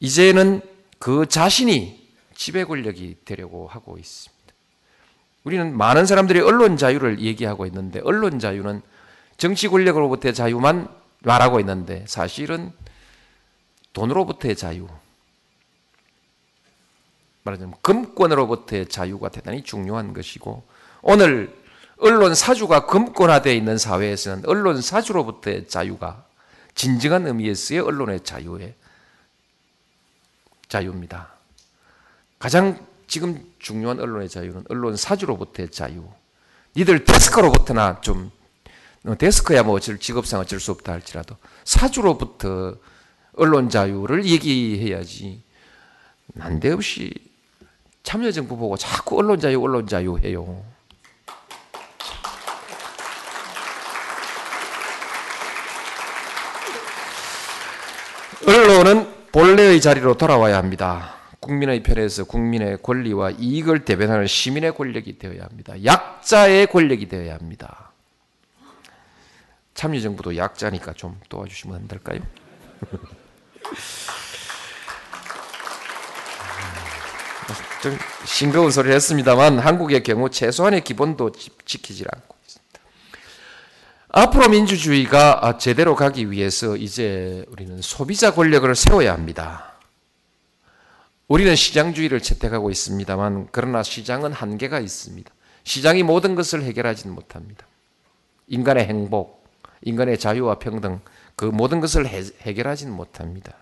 이제는 그 자신이 지배권력이 되려고 하고 있습니다. 우리는 많은 사람들이 언론 자유를 얘기하고 있는데 언론 자유는 정치 권력으로부터의 자유만 말하고 있는데 사실은 돈으로부터의 자유, 말하자면 금권으로부터의 자유가 대단히 중요한 것이고 오늘 언론 사주가 금권화되어 있는 사회에서는 언론 사주로부터의 자유가 진정한 의미에서의 언론의 자유의 자유입니다. 가장 지금 중요한 언론의 자유는 언론 사주로부터의 자유. 니들 데스크로부터나 좀 데스크야 뭐 직업상 어쩔 수 없다 할지라도 사주로부터 언론 자유를 얘기해야지 난데없이 참여정부 보고 자꾸 언론 자유 언론 자유 해요. 언론은 본래의 자리로 돌아와야 합니다. 국민의 편에서 국민의 권리와 이익을 대변하는 시민의 권력이 되어야 합니다. 약자의 권력이 되어야 합니다. 참여정부도 약자니까 좀 도와주시면 안 될까요? 좀 싱거운 소리를 했습니다만 한국의 경우 최소한의 기본도 지키지 않고 있습니다. 앞으로 민주주의가 제대로 가기 위해서 이제 우리는 소비자 권력을 세워야 합니다. 우리는 시장주의를 채택하고 있습니다만 그러나 시장은 한계가 있습니다. 시장이 모든 것을 해결하지는 못합니다. 인간의 행복, 인간의 자유와 평등 그 모든 것을 해, 해결하지는 못합니다.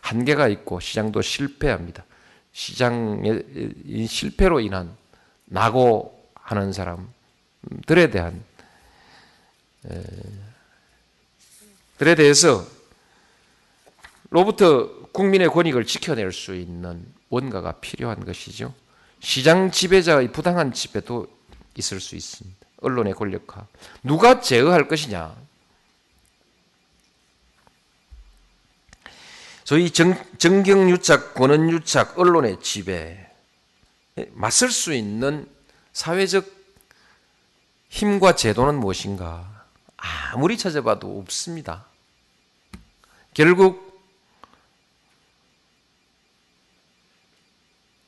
한계가 있고 시장도 실패합니다. 시장의 실패로 인한 낙오하는 사람들에 대한 에, 들에 대해서 로부터 국민의 권익을 지켜낼 수 있는 뭔가가 필요한 것이죠. 시장 지배자의 부당한 지배도 있을 수 있습니다. 언론의 권력화. 누가 제어할 것이냐. 소위 정, 정경유착, 권은유착, 언론의 지배에 맞설 수 있는 사회적 힘과 제도는 무엇인가. 아무리 찾아봐도 없습니다. 결국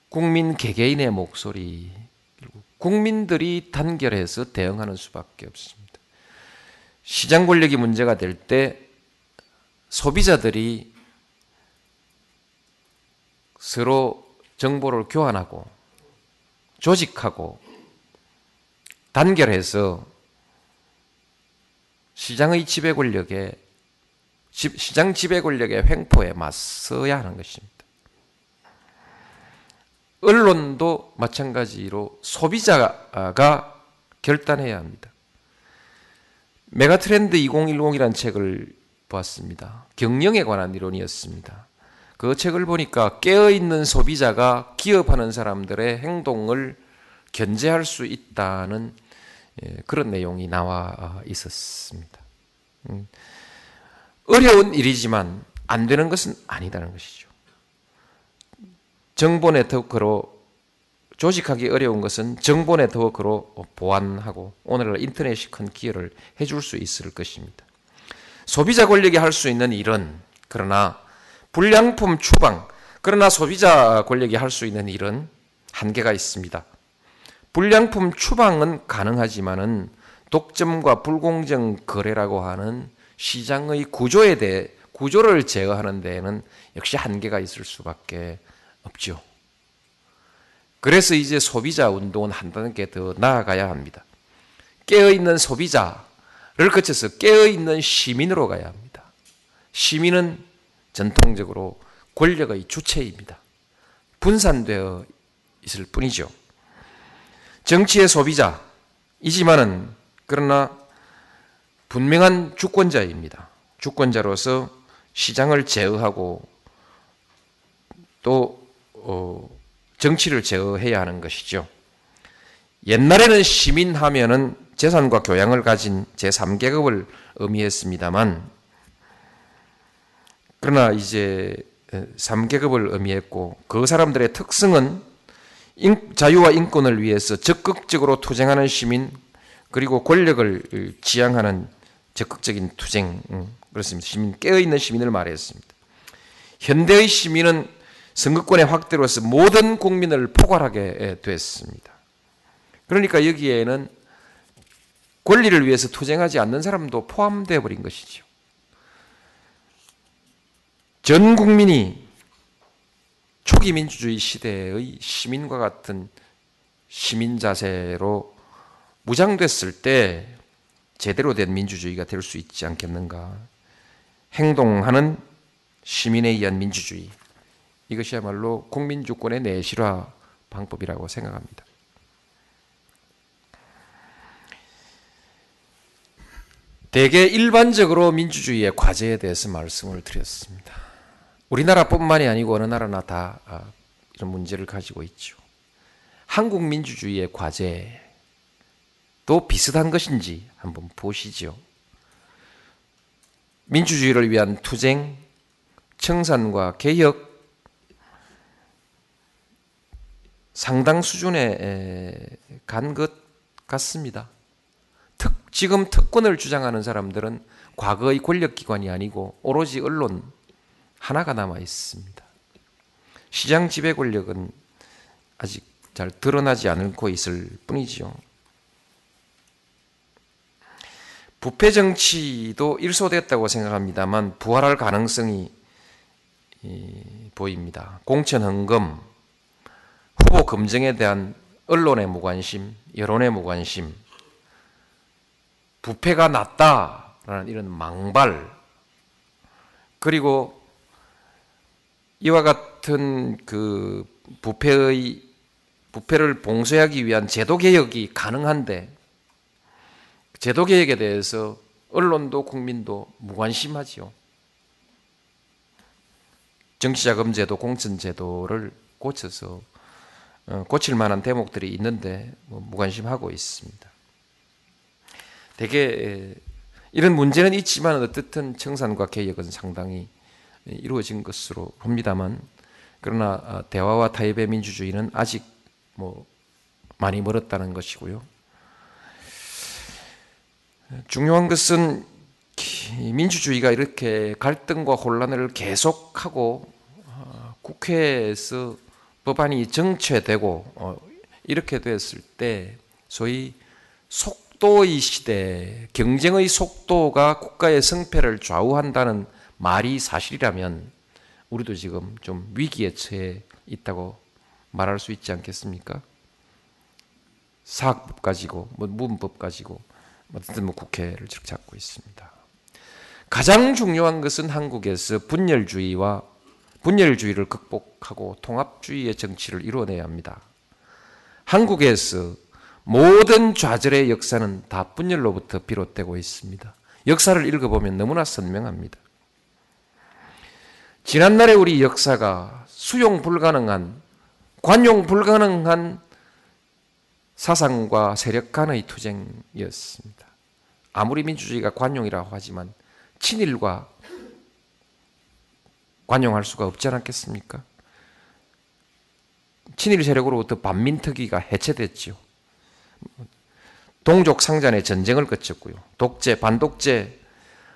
국민 개개인의 목소리, 국민들이 단결해서 대응하는 수밖에 없습니다. 시장 권력이 문제가 될 때 소비자들이 서로 정보를 교환하고 조직하고 단결해서 시장의 지배 권력에, 시장 지배 권력의 횡포에 맞서야 하는 것입니다. 언론도 마찬가지로 소비자가 결단해야 합니다. 메가 트렌드 이공일공이라는 책을 보았습니다. 경영에 관한 이론이었습니다. 그 책을 보니까 깨어있는 소비자가 기업하는 사람들의 행동을 견제할 수 있다는 그런 내용이 나와 있었습니다. 어려운 일이지만 안 되는 것은 아니다는 것이죠. 정보 네트워크로 조직하기 어려운 것은 정보 네트워크로 보완하고 오늘날 인터넷이 큰 기여를 해줄 수 있을 것입니다. 소비자 권력이 할 수 있는 일은, 그러나 불량품 추방, 그러나 소비자 권력이 할 수 있는 일은 한계가 있습니다. 불량품 추방은 가능하지만은 독점과 불공정 거래라고 하는 시장의 구조에 대해 구조를 제어하는 데에는 역시 한계가 있을 수밖에 없죠. 그래서 이제 소비자 운동은 한 단계 더 나아가야 합니다. 깨어있는 소비자를 거쳐서 깨어있는 시민으로 가야 합니다. 시민은 전통적으로 권력의 주체입니다. 분산되어 있을 뿐이죠. 정치의 소비자이지만은 그러나 분명한 주권자입니다. 주권자로서 시장을 제어하고 또 어, 정치를 제어해야 하는 것이죠. 옛날에는 시민하면은 재산과 교양을 가진 제삼 계급을 의미했습니다만, 그러나 이제 삼 계급을 의미했고, 그 사람들의 특성은 인, 자유와 인권을 위해서 적극적으로 투쟁하는 시민, 그리고 권력을 지향하는 적극적인 투쟁, 그렇습니다. 시민, 깨어있는 시민을 말했습니다. 현대의 시민은 선거권의 확대로서 모든 국민을 포괄하게 됐습니다. 그러니까 여기에는 권리를 위해서 투쟁하지 않는 사람도 포함되어 버린 것이죠. 전 국민이 초기 민주주의 시대의 시민과 같은 시민 자세로 무장됐을 때 제대로 된 민주주의가 될 수 있지 않겠는가. 행동하는 시민에 의한 민주주의, 이것이야말로 국민주권의 내실화 방법이라고 생각합니다. 대개 일반적으로 민주주의의 과제에 대해서 말씀을 드렸습니다. 우리나라뿐만이 아니고 어느 나라나 다 이런 문제를 가지고 있죠. 한국 민주주의의 과제도 비슷한 것인지 한번 보시죠. 민주주의를 위한 투쟁, 청산과 개혁, 상당 수준에 간 것 같습니다. 특, 지금 특권을 주장하는 사람들은 과거의 권력기관이 아니고 오로지 언론 하나가 남아 있습니다. 시장 지배 권력은 아직 잘 드러나지 않고 있을 뿐이지요. 부패 정치도 일소됐다고 생각합니다만 부활할 가능성이 보입니다. 공천헌금, 후보 검증에 대한 언론의 무관심, 여론의 무관심, 부패가 낮다라는 이런 망발, 그리고 이와 같은 그 부패의, 부패를 봉쇄하기 위한 제도개혁이 가능한데 제도개혁에 대해서 언론도 국민도 무관심하지요. 정치자금제도, 공천제도를 고쳐서 고칠 만한 대목들이 있는데 무관심하고 있습니다. 되게 이런 문제는 있지만 어쨌든 청산과 개혁은 상당히 이루어진 것으로 봅니다만, 그러나 대화와 타협의 민주주의는 아직 뭐 많이 멀었다는 것이고요. 중요한 것은 민주주의가 이렇게 갈등과 혼란을 계속하고 국회에서 법안이 정체되고 이렇게 됐을 때 소위 속도의 시대, 경쟁의 속도가 국가의 승패를 좌우한다는 말이 사실이라면 우리도 지금 좀 위기에 처해 있다고 말할 수 있지 않겠습니까? 사학법 가지고, 뭐 문법 가지고 어쨌든 뭐 국회를 잡고 있습니다. 가장 중요한 것은 한국에서 분열주의와 분열주의를 극복하고 통합주의의 정치를 이뤄내야 합니다. 한국에서 모든 좌절의 역사는 다 분열로부터 비롯되고 있습니다. 역사를 읽어보면 너무나 선명합니다. 지난날의 우리 역사가 수용 불가능한, 관용 불가능한 사상과 세력 간의 투쟁이었습니다. 아무리 민주주의가 관용이라고 하지만 친일과 관용할 수가 없지 않았겠습니까? 친일 세력으로부터 반민특위가 해체됐지요. 동족 상잔의 전쟁을 거쳤고요. 독재, 반독재,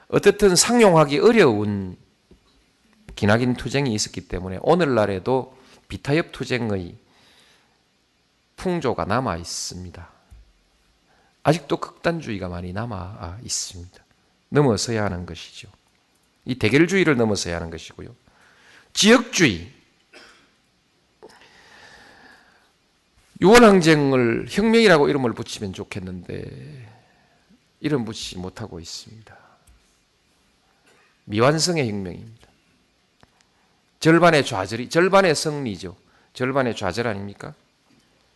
어쨌든 상용하기 어려운 기나긴 투쟁이 있었기 때문에 오늘날에도 비타협 투쟁의 풍조가 남아 있습니다. 아직도 극단주의가 많이 남아 있습니다. 넘어서야 하는 것이죠. 이 대결주의를 넘어서야 하는 것이고요. 지역주의. 유월항쟁을 혁명이라고 이름을 붙이면 좋겠는데 이름 붙이지 못하고 있습니다. 미완성의 혁명입니다. 절반의 좌절이, 절반의 승리죠. 절반의 좌절 아닙니까?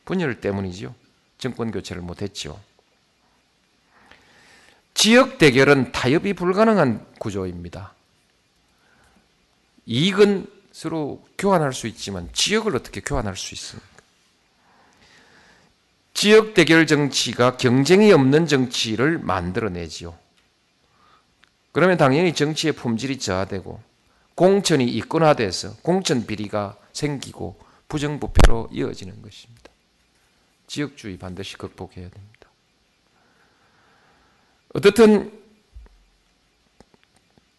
분열 때문이죠. 정권 교체를 못했죠. 지역 대결은 타협이 불가능한 구조입니다. 이익은 서로 교환할 수 있지만 지역을 어떻게 교환할 수 있습니까? 지역 대결 정치가 경쟁이 없는 정치를 만들어내지요. 그러면 당연히 정치의 품질이 저하되고 공천이 이권화돼서 공천 비리가 생기고 부정부패로 이어지는 것입니다. 지역주의 반드시 극복해야 됩니다. 어떻든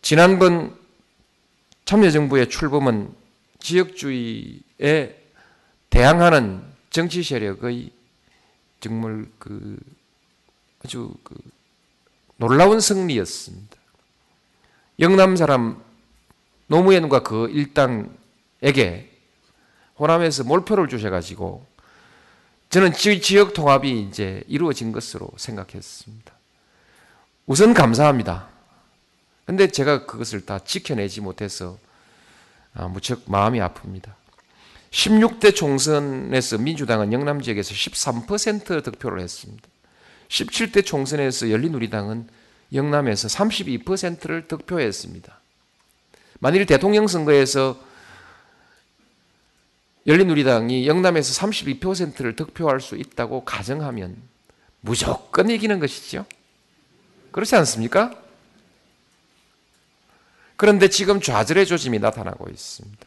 지난번 참여정부의 출범은 지역주의에 대항하는 정치 세력의 정말 그 아주 그 놀라운 승리였습니다. 영남 사람 노무현과 그 일당에게 호남에서 몰표를 주셔가지고 저는 지역 통합이 이제 이루어진 것으로 생각했습니다. 우선 감사합니다. 근데 제가 그것을 다 지켜내지 못해서 아, 무척 마음이 아픕니다. 십육 대 총선에서 민주당은 영남 지역에서 십삼 퍼센트 득표를 했습니다. 십칠 대 총선에서 열린우리당은 영남에서 삼십이 퍼센트를 득표했습니다. 만일 대통령 선거에서 열린우리당이 영남에서 삼십이 퍼센트를 득표할 수 있다고 가정하면 무조건 이기는 것이죠. 그렇지 않습니까? 그런데 지금 좌절의 조짐이 나타나고 있습니다.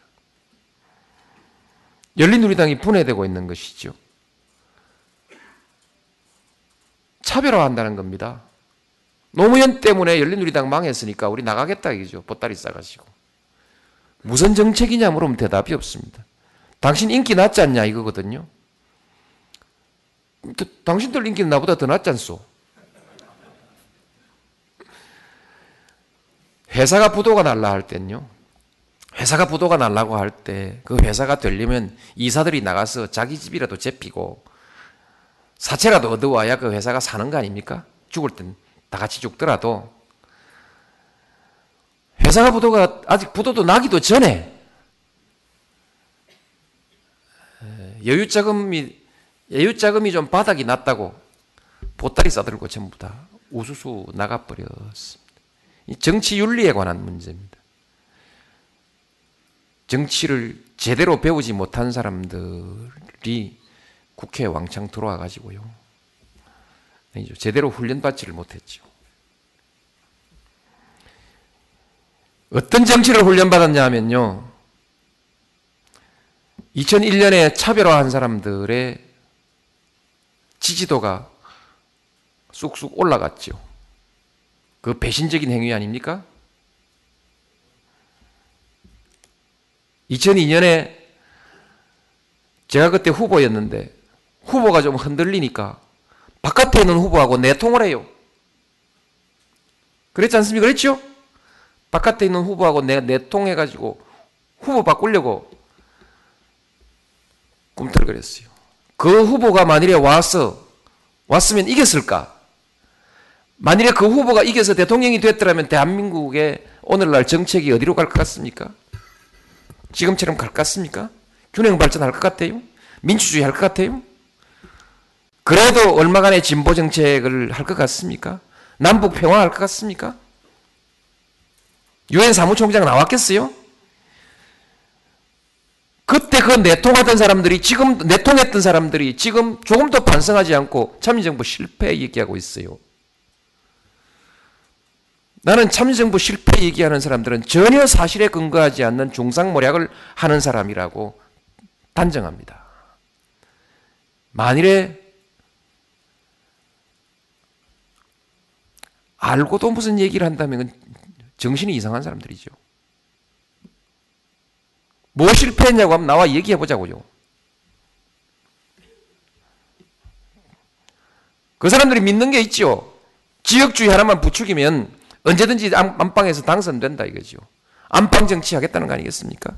열린우리당이 분해되고 있는 것이죠. 차별화한다는 겁니다. 노무현 때문에 열린우리당 망했으니까 우리 나가겠다 이거죠. 보따리 싸가지고. 무슨 정책이냐 물으면 대답이 없습니다. 당신 인기 낮지 않냐 이거거든요. 당신들 인기는 나보다 더 낮지 않소. 회사가 부도가 날라 할 땐요. 회사가 부도가 날라고 할 때 그 회사가 되려면 이사들이 나가서 자기 집이라도 재피고 사채라도 얻어와야 그 회사가 사는 거 아닙니까? 죽을 땐 다 같이 죽더라도 회사가 부도가 아직 부도도 나기도 전에 여유자금이 여유자금이 좀 바닥이 났다고 보따리 싸들고 전부 다 우수수 나가버렸습니다. 이 정치 윤리에 관한 문제입니다. 정치를 제대로 배우지 못한 사람들이 국회에 왕창 들어와 가지고요. 제대로 훈련받지를 못했죠. 어떤 정치를 훈련받았냐 하면요. 이천일 년에 차별화한 사람들의 지지도가 쑥쑥 올라갔죠. 그 배신적인 행위 아닙니까? 이천이 년에 제가 그때 후보였는데 후보가 좀 흔들리니까 바깥에 있는 후보하고 내통을 해요. 그랬지 않습니까? 그랬죠? 바깥에 있는 후보하고 내, 내통해가지고 후보 바꾸려고 꿈틀거렸어요. 그 후보가 만일에 와서 왔으면 이겼을까? 만일에 그 후보가 이겨서 대통령이 됐더라면 대한민국의 오늘날 정책이 어디로 갈 것 같습니까? 지금처럼 갈 것 같습니까? 균형 발전할 것 같아요? 민주주의 할 것 같아요? 그래도 얼마간의 진보 정책을 할 것 같습니까? 남북 평화 할 것 같습니까? 유엔 사무총장 나왔겠어요? 그때 그 내통하던 사람들이 지금 내통했던 사람들이 지금 조금도 반성하지 않고 참여정부 실패 얘기하고 있어요. 나는 참여정부 실패 얘기하는 사람들은 전혀 사실에 근거하지 않는 중상모략을 하는 사람이라고 단정합니다. 만일에 알고도 무슨 얘기를 한다면 정신이 이상한 사람들이죠. 뭐 실패했냐고 하면 나와 얘기해보자고요. 그 사람들이 믿는 게 있죠. 지역주의 하나만 부추기면 언제든지 안방에서 당선된다 이거죠. 안방 정치하겠다는 거 아니겠습니까?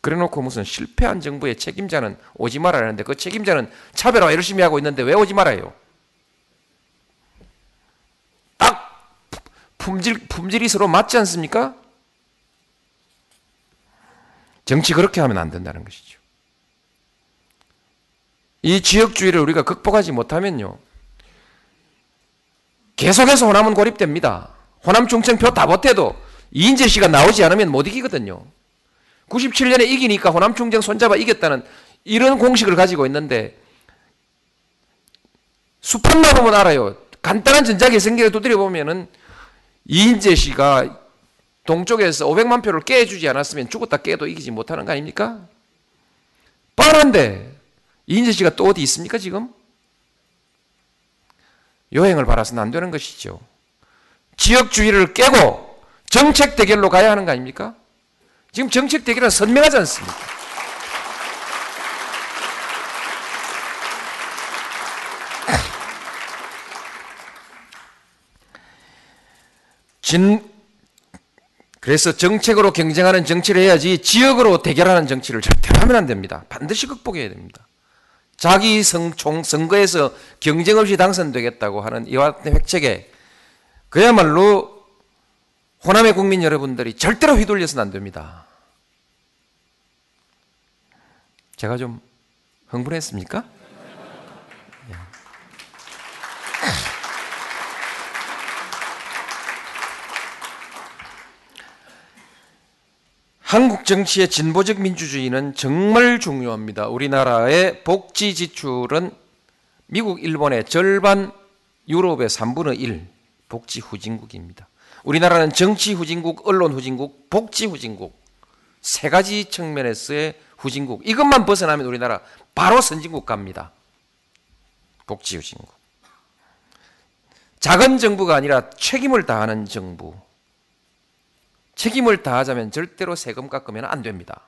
그래놓고 무슨 실패한 정부의 책임자는 오지 말아라는데 그 책임자는 차별화 열심히 하고 있는데 왜 오지 말아요? 딱 품질, 품질이 서로 맞지 않습니까? 정치 그렇게 하면 안 된다는 것이죠. 이 지역주의를 우리가 극복하지 못하면요. 계속해서 호남은 고립됩니다. 호남 총선표 다 못해도 이인재 씨가 나오지 않으면 못 이기거든요. 구십칠 년에 이기니까 호남 총선 손잡아 이겼다는 이런 공식을 가지고 있는데 수평만 보면 알아요. 간단한 전자기 생기를 두드려보면은 이인재 씨가 동쪽에서 오백만 표를 깨주지 않았으면 죽었다 깨도 이기지 못하는 거 아닙니까? 뻔한데 이인재 씨가 또 어디 있습니까 지금? 여행을 바라서는 안 되는 것이죠. 지역주의를 깨고 정책 대결로 가야 하는 거 아닙니까? 지금 정책 대결은 선명하지 않습니까? 진, 그래서 정책으로 경쟁하는 정치를 해야지 지역으로 대결하는 정치를 절대로 하면 안 됩니다. 반드시 극복해야 됩니다. 자기 성총, 선거에서 경쟁 없이 당선되겠다고 하는 이와 같은 획책에 그야말로 호남의 국민 여러분들이 절대로 휘둘려서는 안 됩니다. 제가 좀 흥분했습니까? 한국 정치의 진보적 민주주의는 정말 중요합니다. 우리나라의 복지 지출은 미국, 일본의 절반, 유럽의 삼분의 일, 복지 후진국입니다. 우리나라는 정치 후진국, 언론 후진국, 복지 후진국 세 가지 측면에서의 후진국. 이것만 벗어나면 우리나라 바로 선진국 갑니다. 복지 후진국. 작은 정부가 아니라 책임을 다하는 정부. 책임을 다하자면 절대로 세금 깎으면 안 됩니다.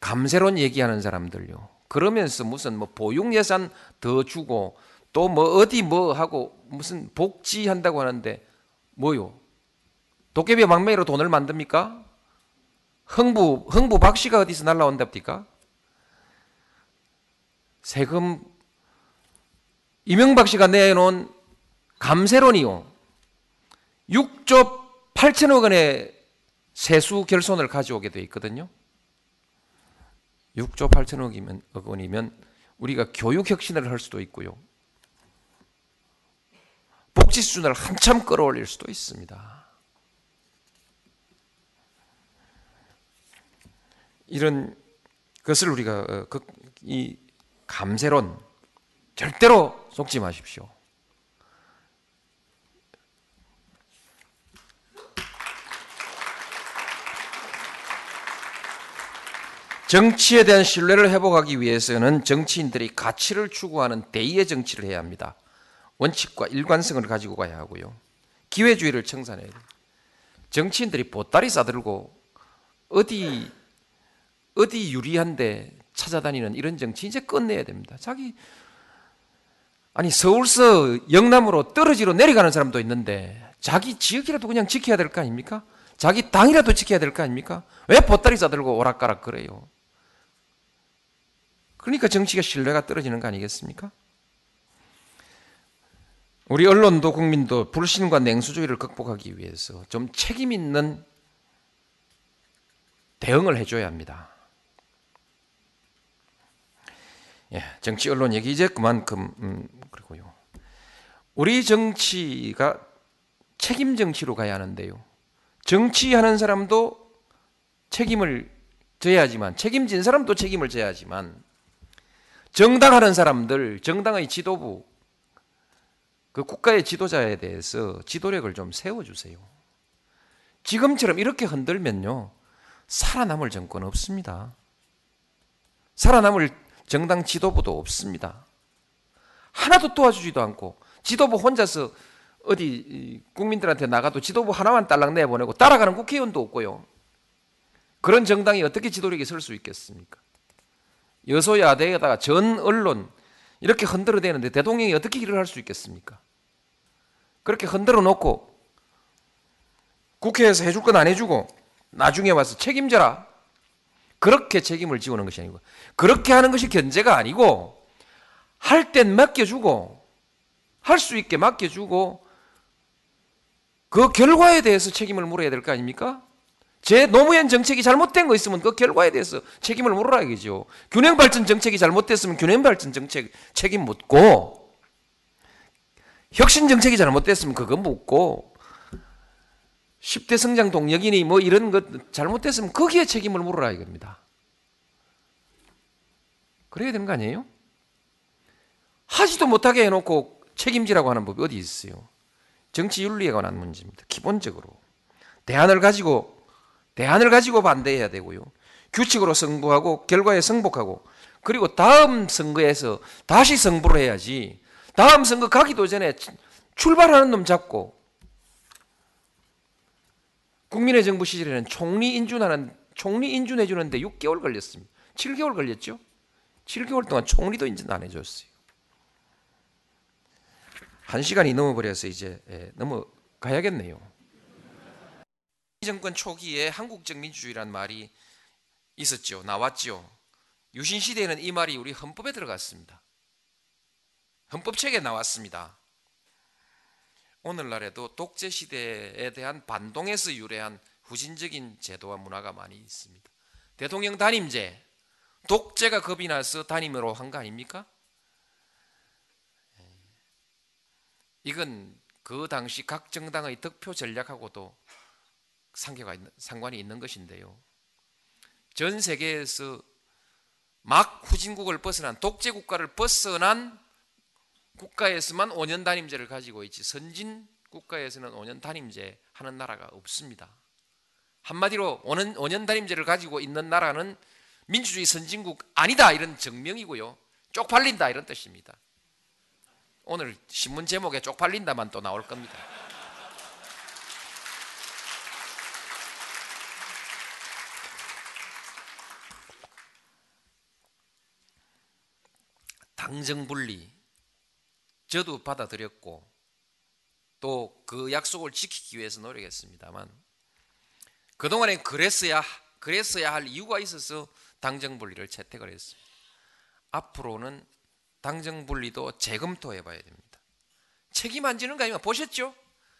감세론 얘기하는 사람들요. 그러면서 무슨 뭐 보육 예산 더 주고 또 뭐 어디 뭐 하고 무슨 복지 한다고 하는데 뭐요? 도깨비 방망이로 돈을 만듭니까? 흥부 흥부 박씨가 어디서 날라온답니까? 세금 이명박 씨가 내놓은 감세론이요. 육조 팔천억 원의 세수 결손을 가져오게 돼 있거든요. 육조 팔천억 원이면 우리가 교육 혁신을 할 수도 있고요. 복지 수준을 한참 끌어올릴 수도 있습니다. 이런 것을 우리가 이 감세론 절대로 속지 마십시오. 정치에 대한 신뢰를 회복하기 위해서는 정치인들이 가치를 추구하는 대의의 정치를 해야 합니다. 원칙과 일관성을 가지고 가야 하고요. 기회주의를 청산해야 돼요. 정치인들이 보따리 싸들고 어디 어디 유리한데 찾아다니는 이런 정치 이제 끝내야 됩니다. 자기 아니 서울서 영남으로 떨어지러 내려가는 사람도 있는데 자기 지역이라도 그냥 지켜야 될 거 아닙니까? 자기 당이라도 지켜야 될 거 아닙니까? 왜 보따리 싸들고 오락가락 그래요? 그러니까 정치가 신뢰가 떨어지는 거 아니겠습니까? 우리 언론도 국민도 불신과 냉소주의를 극복하기 위해서 좀 책임 있는 대응을 해줘야 합니다. 예, 정치 언론 얘기 이제 그만큼 음, 그리고요. 우리 정치가 책임 정치로 가야 하는데요. 정치하는 사람도 책임을 져야지만 책임진 사람도 책임을 져야지만 정당하는 사람들, 정당의 지도부, 그 국가의 지도자에 대해서 지도력을 좀 세워주세요. 지금처럼 이렇게 흔들면요. 살아남을 정권 없습니다. 살아남을 정당 지도부도 없습니다. 하나도 도와주지도 않고 지도부 혼자서 어디 국민들한테 나가도 지도부 하나만 딸랑 내보내고 따라가는 국회의원도 없고요. 그런 정당이 어떻게 지도력이 설 수 있겠습니까? 여소야대에다가 전 언론 이렇게 흔들어대는데 대통령이 어떻게 일을 할 수 있겠습니까? 그렇게 흔들어 놓고 국회에서 해줄 건 안 해주고 나중에 와서 책임져라. 그렇게 책임을 지우는 것이 아니고 그렇게 하는 것이 견제가 아니고 할 땐 맡겨주고 할 수 있게 맡겨주고 그 결과에 대해서 책임을 물어야 될 거 아닙니까? 제 노무현 정책이 잘못된 거 있으면 그 결과에 대해서 책임을 물어야겠죠. 균형발전 정책이 잘못됐으면 균형발전 정책 책임 묻고 혁신 정책이 잘못됐으면 그거 묻고 십 대 성장 동력이니 뭐 이런 것 잘못됐으면 거기에 책임을 물어라 이겁니다. 그래야 되는 거 아니에요? 하지도 못하게 해놓고 책임지라고 하는 법이 어디 있어요? 정치 윤리에 관한 문제입니다. 기본적으로 대안을 가지고 대안을 가지고 반대해야 되고요. 규칙으로 승부하고 결과에 승복하고 그리고 다음 선거에서 다시 승부를 해야지 다음 선거 가기도 전에 출발하는 놈 잡고 국민의 정부 시절에는 총리 인준하는, 총리 인준해주는데 육 개월 걸렸습니다. 칠 개월 걸렸죠? 칠 개월 동안 총리도 인준 안 해줬어요. 한 시간이 넘어버려서 이제 넘어가야겠네요. 이 정권 초기에 한국적 민주주의란 말이 있었죠. 나왔죠. 유신시대에는 이 말이 우리 헌법에 들어갔습니다. 헌법책에 나왔습니다. 오늘날에도 독재시대에 대한 반동에서 유래한 후진적인 제도와 문화가 많이 있습니다. 대통령 단임제, 독재가 겁이 나서 단임으로 한 거 아닙니까? 이건 그 당시 각 정당의 득표 전략하고도 상관이 있는 것인데요. 전 세계에서 막 후진국을 벗어난, 독재국가를 벗어난 국가에서만 오 년 단임제를 가지고 있지 선진 국가에서는 오 년 단임제 하는 나라가 없습니다. 한마디로 오 년 단임제를 가지고 있는 나라는 민주주의 선진국 아니다 이런 증명이고요. 쪽팔린다 이런 뜻입니다. 오늘 신문 제목에 쪽팔린다만 또 나올 겁니다. 당정분리 저도 받아들였고 또 그 약속을 지키기 위해서 노력했습니다만 그동안에 그랬어야, 그랬어야 할 이유가 있어서 당정분리를 채택을 했습니다. 앞으로는 당정분리도 재검토해봐야 됩니다. 책임 안 지는 거 아니면 보셨죠?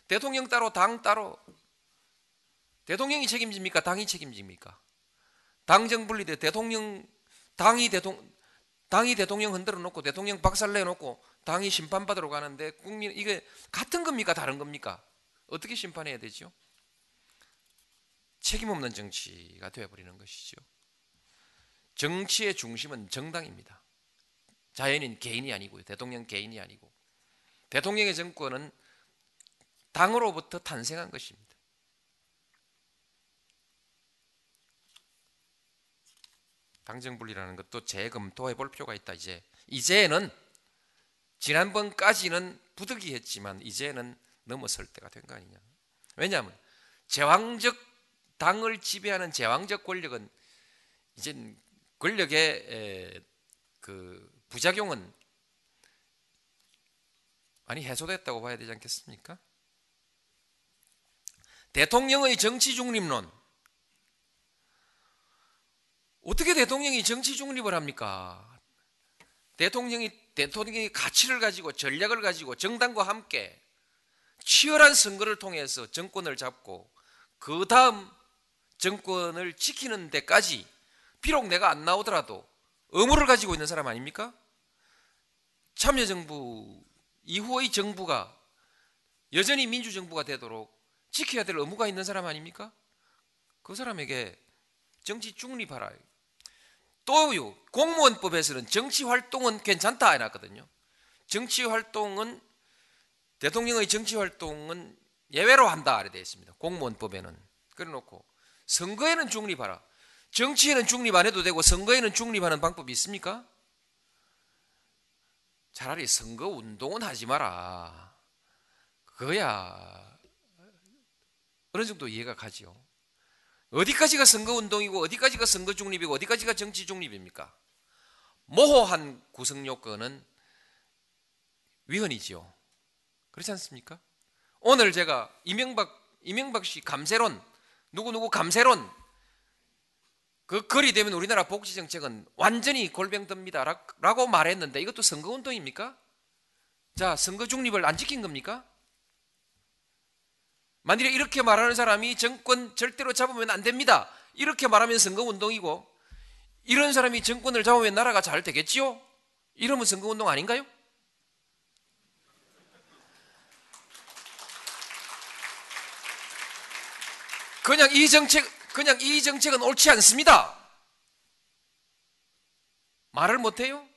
대통령 따로 당 따로 대통령이 책임집니까? 당이 책임집니까? 당정분리돼 대통령 당이 대통령 당이 대통령 흔들어 놓고 대통령 박살내 놓고 당이 심판받으러 가는데 국민 이게 같은 겁니까? 다른 겁니까? 어떻게 심판해야 되죠? 책임 없는 정치가 되어버리는 것이죠. 정치의 중심은 정당입니다. 자연인 개인이 아니고요. 대통령 개인이 아니고 대통령의 정권은 당으로부터 탄생한 것입니다. 당정분리라는 것도 재검토해 볼 필요가 있다. 이제 이제는 지난번까지는 부득이했지만 이제는 넘어설 때가 된 거 아니냐. 왜냐하면 제왕적 당을 지배하는 제왕적 권력은 이제 권력의 그 부작용은 많이 해소됐다고 봐야 되지 않겠습니까? 대통령의 정치 중립론. 어떻게 대통령이 정치 중립을 합니까? 대통령이 대통령이 가치를 가지고 전략을 가지고 정당과 함께 치열한 선거를 통해서 정권을 잡고 그 다음 정권을 지키는 데까지 비록 내가 안 나오더라도 의무를 가지고 있는 사람 아닙니까? 참여정부 이후의 정부가 여전히 민주정부가 되도록 지켜야 될 의무가 있는 사람 아닙니까? 그 사람에게 정치 중립하라. 또요 공무원법에서는 정치활동은 괜찮다 해놨거든요. 정치활동은 대통령의 정치활동은 예외로 한다 이렇게 되어 있습니다. 공무원법에는 그래놓고 선거에는 중립하라. 정치에는 중립 안 해도 되고 선거에는 중립하는 방법이 있습니까? 차라리 선거 운동은 하지 마라. 그거야 어느 정도 이해가 가지요. 어디까지가 선거 운동이고 어디까지가 선거 중립이고 어디까지가 정치 중립입니까? 모호한 구성 요건은 위헌이지요. 그렇지 않습니까? 오늘 제가 이명박 이명박 씨 감세론, 누구누구 감세론, 그 글이 되면 우리나라 복지정책은 완전히 골병듭니다 라고 말했는데 이것도 선거운동입니까? 자, 선거 중립을 안 지킨 겁니까? 만일에 이렇게 말하는 사람이 정권 절대로 잡으면 안 됩니다 이렇게 말하면 선거운동이고, 이런 사람이 정권을 잡으면 나라가 잘 되겠지요? 이러면 선거운동 아닌가요? 그냥 이 정책, 그냥 이 정책은 옳지 않습니다. 말을 못해요?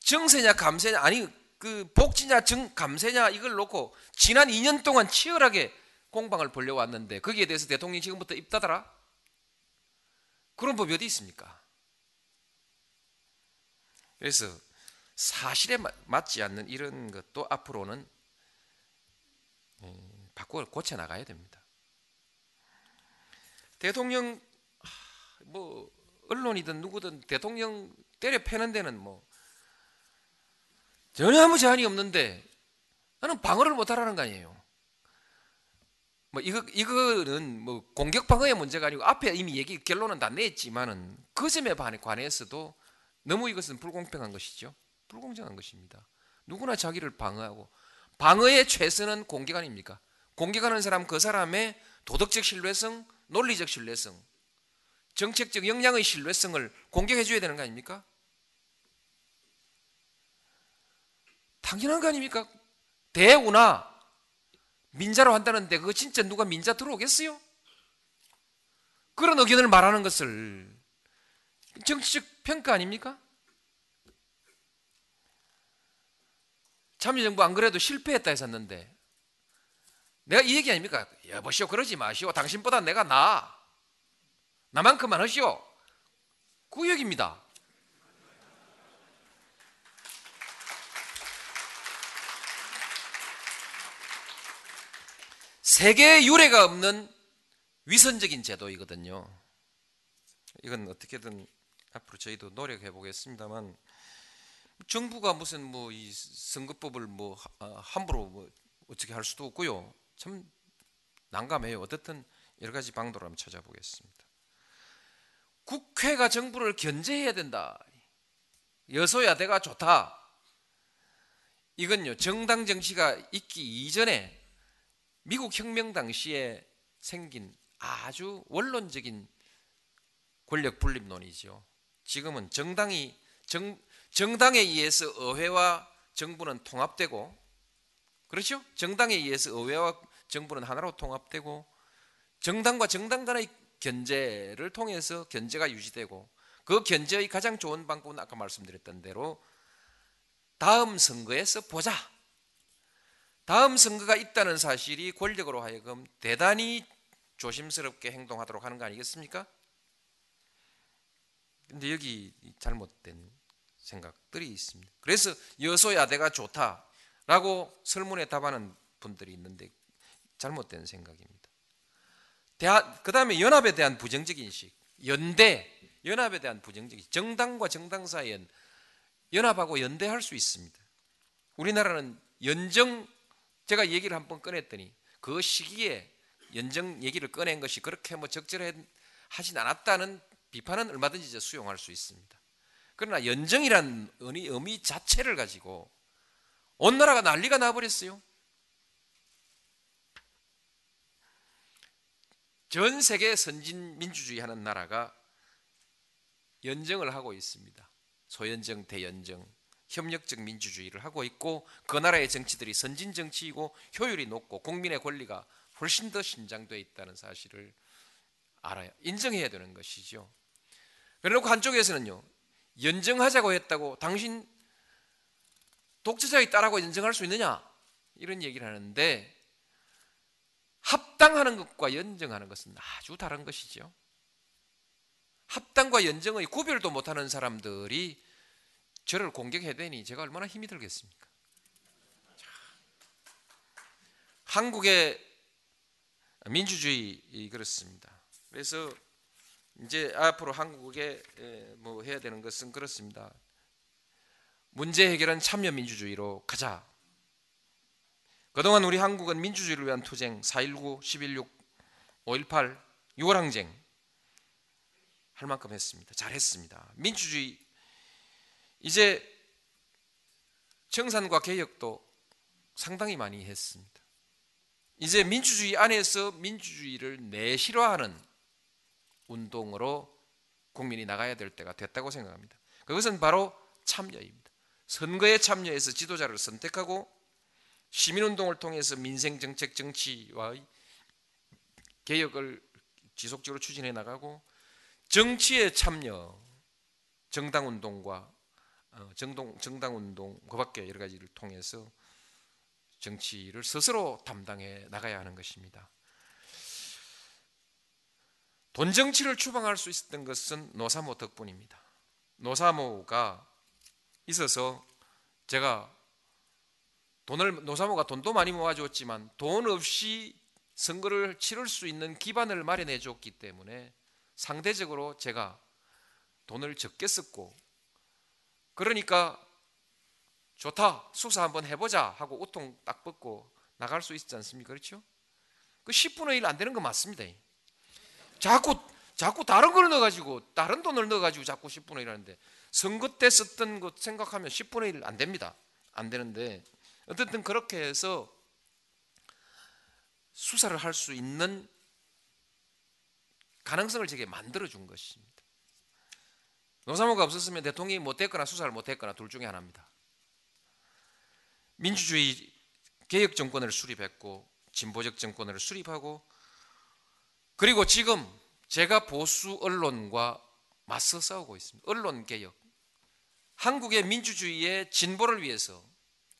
정세냐 감세냐, 아니 그 복지냐 정 감세냐, 이걸 놓고 지난 이 년 동안 치열하게 공방을 벌려왔는데 거기에 대해서 대통령이 지금부터 입 닫아라? 그런 법이 어디 있습니까? 그래서 사실에 맞지 않는 이런 것도 앞으로는 바꿔 고쳐 나가야 됩니다. 대통령, 뭐 언론이든 누구든 대통령 때려 패는 데는 뭐 전혀 아무 제한이 없는데 나는 방어를 못하라는 거 아니에요. 뭐 이거, 이거는 뭐 공격 방어의 문제가 아니고 앞에 이미 얘기 결론은 다 냈지만은 그 점에 관해서도 너무 이것은 불공평한 것이죠. 불공정한 것입니다. 누구나 자기를 방어하고, 방어의 최선은 공격 아닙니까? 공격하는 사람 그 사람의 도덕적 신뢰성, 논리적 신뢰성, 정책적 역량의 신뢰성을 공격해 줘야 되는 거 아닙니까? 당연한 거 아닙니까? 대우나 민자로 한다는데 그거 진짜 누가 민자 들어오겠어요? 그런 의견을 말하는 것을 정치적 평가 아닙니까? 참여정부 안 그래도 실패했다 했었는데 내가 이 얘기 아닙니까? 여보시오, 그러지 마시오. 당신보다 내가 나. 나만큼만 하시오. 구역입니다. 세계의 유례가 없는 위선적인 제도이거든요. 이건 어떻게든 앞으로 저희도 노력해 보겠습니다만, 정부가 무슨 뭐 이 선거법을 뭐 함부로 뭐 어떻게 할 수도 없고요. 참 난감해요. 어쨌든 여러 가지 방도를 한번 찾아보겠습니다. 국회가 정부를 견제해야 된다. 여소야대가 좋다. 이건요, 정당 정치가 있기 이전에 미국 혁명 당시에 생긴 아주 원론적인 권력 분립론이죠. 지금은 정당이 정, 정당에 의해서 의회와 정부는 통합되고, 그렇죠? 정당에 의해서 의회와 정부는 하나로 통합되고, 정당과 정당 간의 견제를 통해서 견제가 유지되고, 그 견제의 가장 좋은 방법은 아까 말씀드렸던 대로 다음 선거에서 보자. 다음 선거가 있다는 사실이 권력으로 하여금 대단히 조심스럽게 행동하도록 하는 거 아니겠습니까? 근데 여기 잘못된 생각들이 있습니다. 그래서 여소야대가 좋다라고 설문에 답하는 분들이 있는데 잘못된 생각입니다. 그 다음에 연합에 대한 부정적 인식, 연대, 연합에 대한 부정적 인식. 정당과 정당 사이엔 연합하고 연대할 수 있습니다. 우리나라는 연정, 제가 얘기를 한번 꺼냈더니 그 시기에 연정 얘기를 꺼낸 것이 그렇게 뭐 적절하진 않았다는 비판은 얼마든지 수용할 수 있습니다. 그러나 연정이란 의미 자체를 가지고 온 나라가 난리가 나버렸어요. 전 세계 선진 민주주의 하는 나라가 연정을 하고 있습니다. 소연정, 대연정, 협력적 민주주의를 하고 있고, 그 나라의 정치들이 선진 정치이고 효율이 높고 국민의 권리가 훨씬 더 신장되어 있다는 사실을 알아야, 인정해야 되는 것이죠. 그래놓고 한쪽에서는요, 연정하자고 했다고 당신 독재자의 딸하고 연정할 수 있느냐 이런 얘기를 하는데, 합당하는 것과 연정하는 것은 아주 다른 것이죠. 합당과 연정의 구별도 못하는 사람들이 저를 공격해야 되니 제가 얼마나 힘이 들겠습니까? 자, 한국의 민주주의 그렇습니다. 그래서 이제 앞으로 한국에 뭐 해야 되는 것은 그렇습니다. 문제 해결은 참여 민주주의로 가자. 그동안 우리 한국은 민주주의를 위한 투쟁, 사 일구, 십일육, 오일팔, 유월항쟁 할 만큼 했습니다. 잘했습니다. 민주주의 이제 정산과 개혁도 상당히 많이 했습니다. 이제 민주주의 안에서 민주주의를 내실화하는 운동으로 국민이 나가야 될 때가 됐다고 생각합니다. 그것은 바로 참여입니다. 선거에 참여해서 지도자를 선택하고 시민운동을 통해서 민생정책 정치와의 개혁을 지속적으로 추진해 나가고 정치에 참여, 정당운동과 정동, 정당운동 그 밖에 여러 가지를 통해서 정치를 스스로 담당해 나가야 하는 것입니다. 돈 정치를 추방할 수 있었던 것은 노사모 덕분입니다. 노사모가 있어서 제가 돈을 노사모가 돈도 많이 모아줬지만 돈 없이 선거를 치를 수 있는 기반을 마련해 줬기 때문에 상대적으로 제가 돈을 적게 썼고, 그러니까 좋다, 수사 한번 해보자 하고 옷통 딱 벗고 나갈 수 있지 않습니까? 그렇죠? 그 십분의 일 안 되는 거 맞습니다. 자꾸 자꾸 다른 걸 넣어가지고 다른 돈을 넣어가지고 자꾸 십분의 일 하는데 선거 때 썼던 것 생각하면 십분의 일 안 됩니다. 안 되는데 어쨌든 그렇게 해서 수사를 할 수 있는 가능성을 제게 만들어준 것입니다. 노사모가 없었으면 대통령이 못했거나 수사를 못했거나 둘 중에 하나입니다. 민주주의 개혁 정권을 수립했고 진보적 정권을 수립하고, 그리고 지금 제가 보수 언론과 맞서 싸우고 있습니다. 언론 개혁, 한국의 민주주의의 진보를 위해서,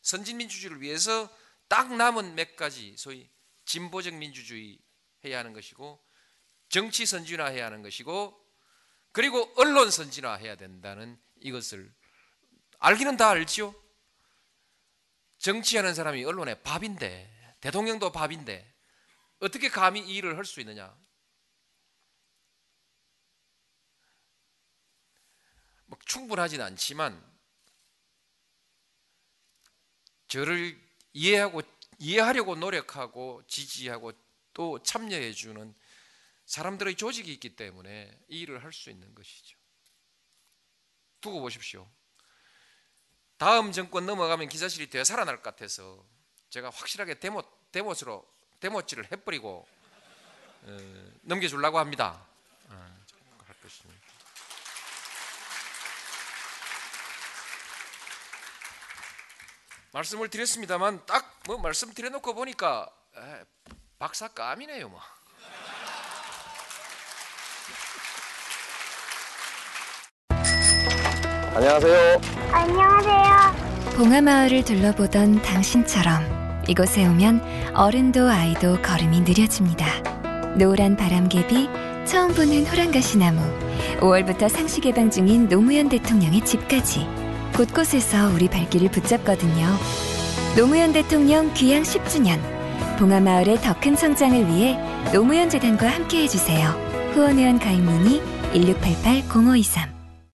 선진 민주주의를 위해서 딱 남은 몇 가지 소위 진보적 민주주의 해야 하는 것이고, 정치 선진화 해야 하는 것이고, 그리고 언론 선진화 해야 된다는 이것을 알기는 다 알지요. 정치하는 사람이 언론의 밥인데 대통령도 밥인데 어떻게 감히 이 일을 할 수 있느냐. 뭐 충분하진 않지만 저를 이해하고 이해하려고 노력하고 지지하고 또 참여해주는 사람들의 조직이 있기 때문에 이 일을 할 수 있는 것이죠. 두고 보십시오. 다음 정권 넘어가면 기자실이 되살아날 것 같아서 제가 확실하게 데모, 데모스로, 데모치를 해버리고 어, 넘겨주려고 합니다. 어, 할 것입니다. 말씀을 드렸습니다만 딱 뭐 말씀 드려놓고 보니까 에, 박사감이네요. 뭐. 안녕하세요. 안녕하세요. 봉하마을을 둘러보던 당신처럼 이곳에 오면 어른도 아이도 걸음이 느려집니다. 노란 바람개비, 처음 보는 호랑가시나무, 오월부터 상시 개방 중인 노무현 대통령의 집까지 곳곳에서 우리 발길을 붙잡거든요. 노무현 대통령 귀향 십 주년, 봉하마을의 더 큰 성장을 위해 노무현 재단과 함께해주세요. 후원회원 가입 문의 일육팔팔 공오이삼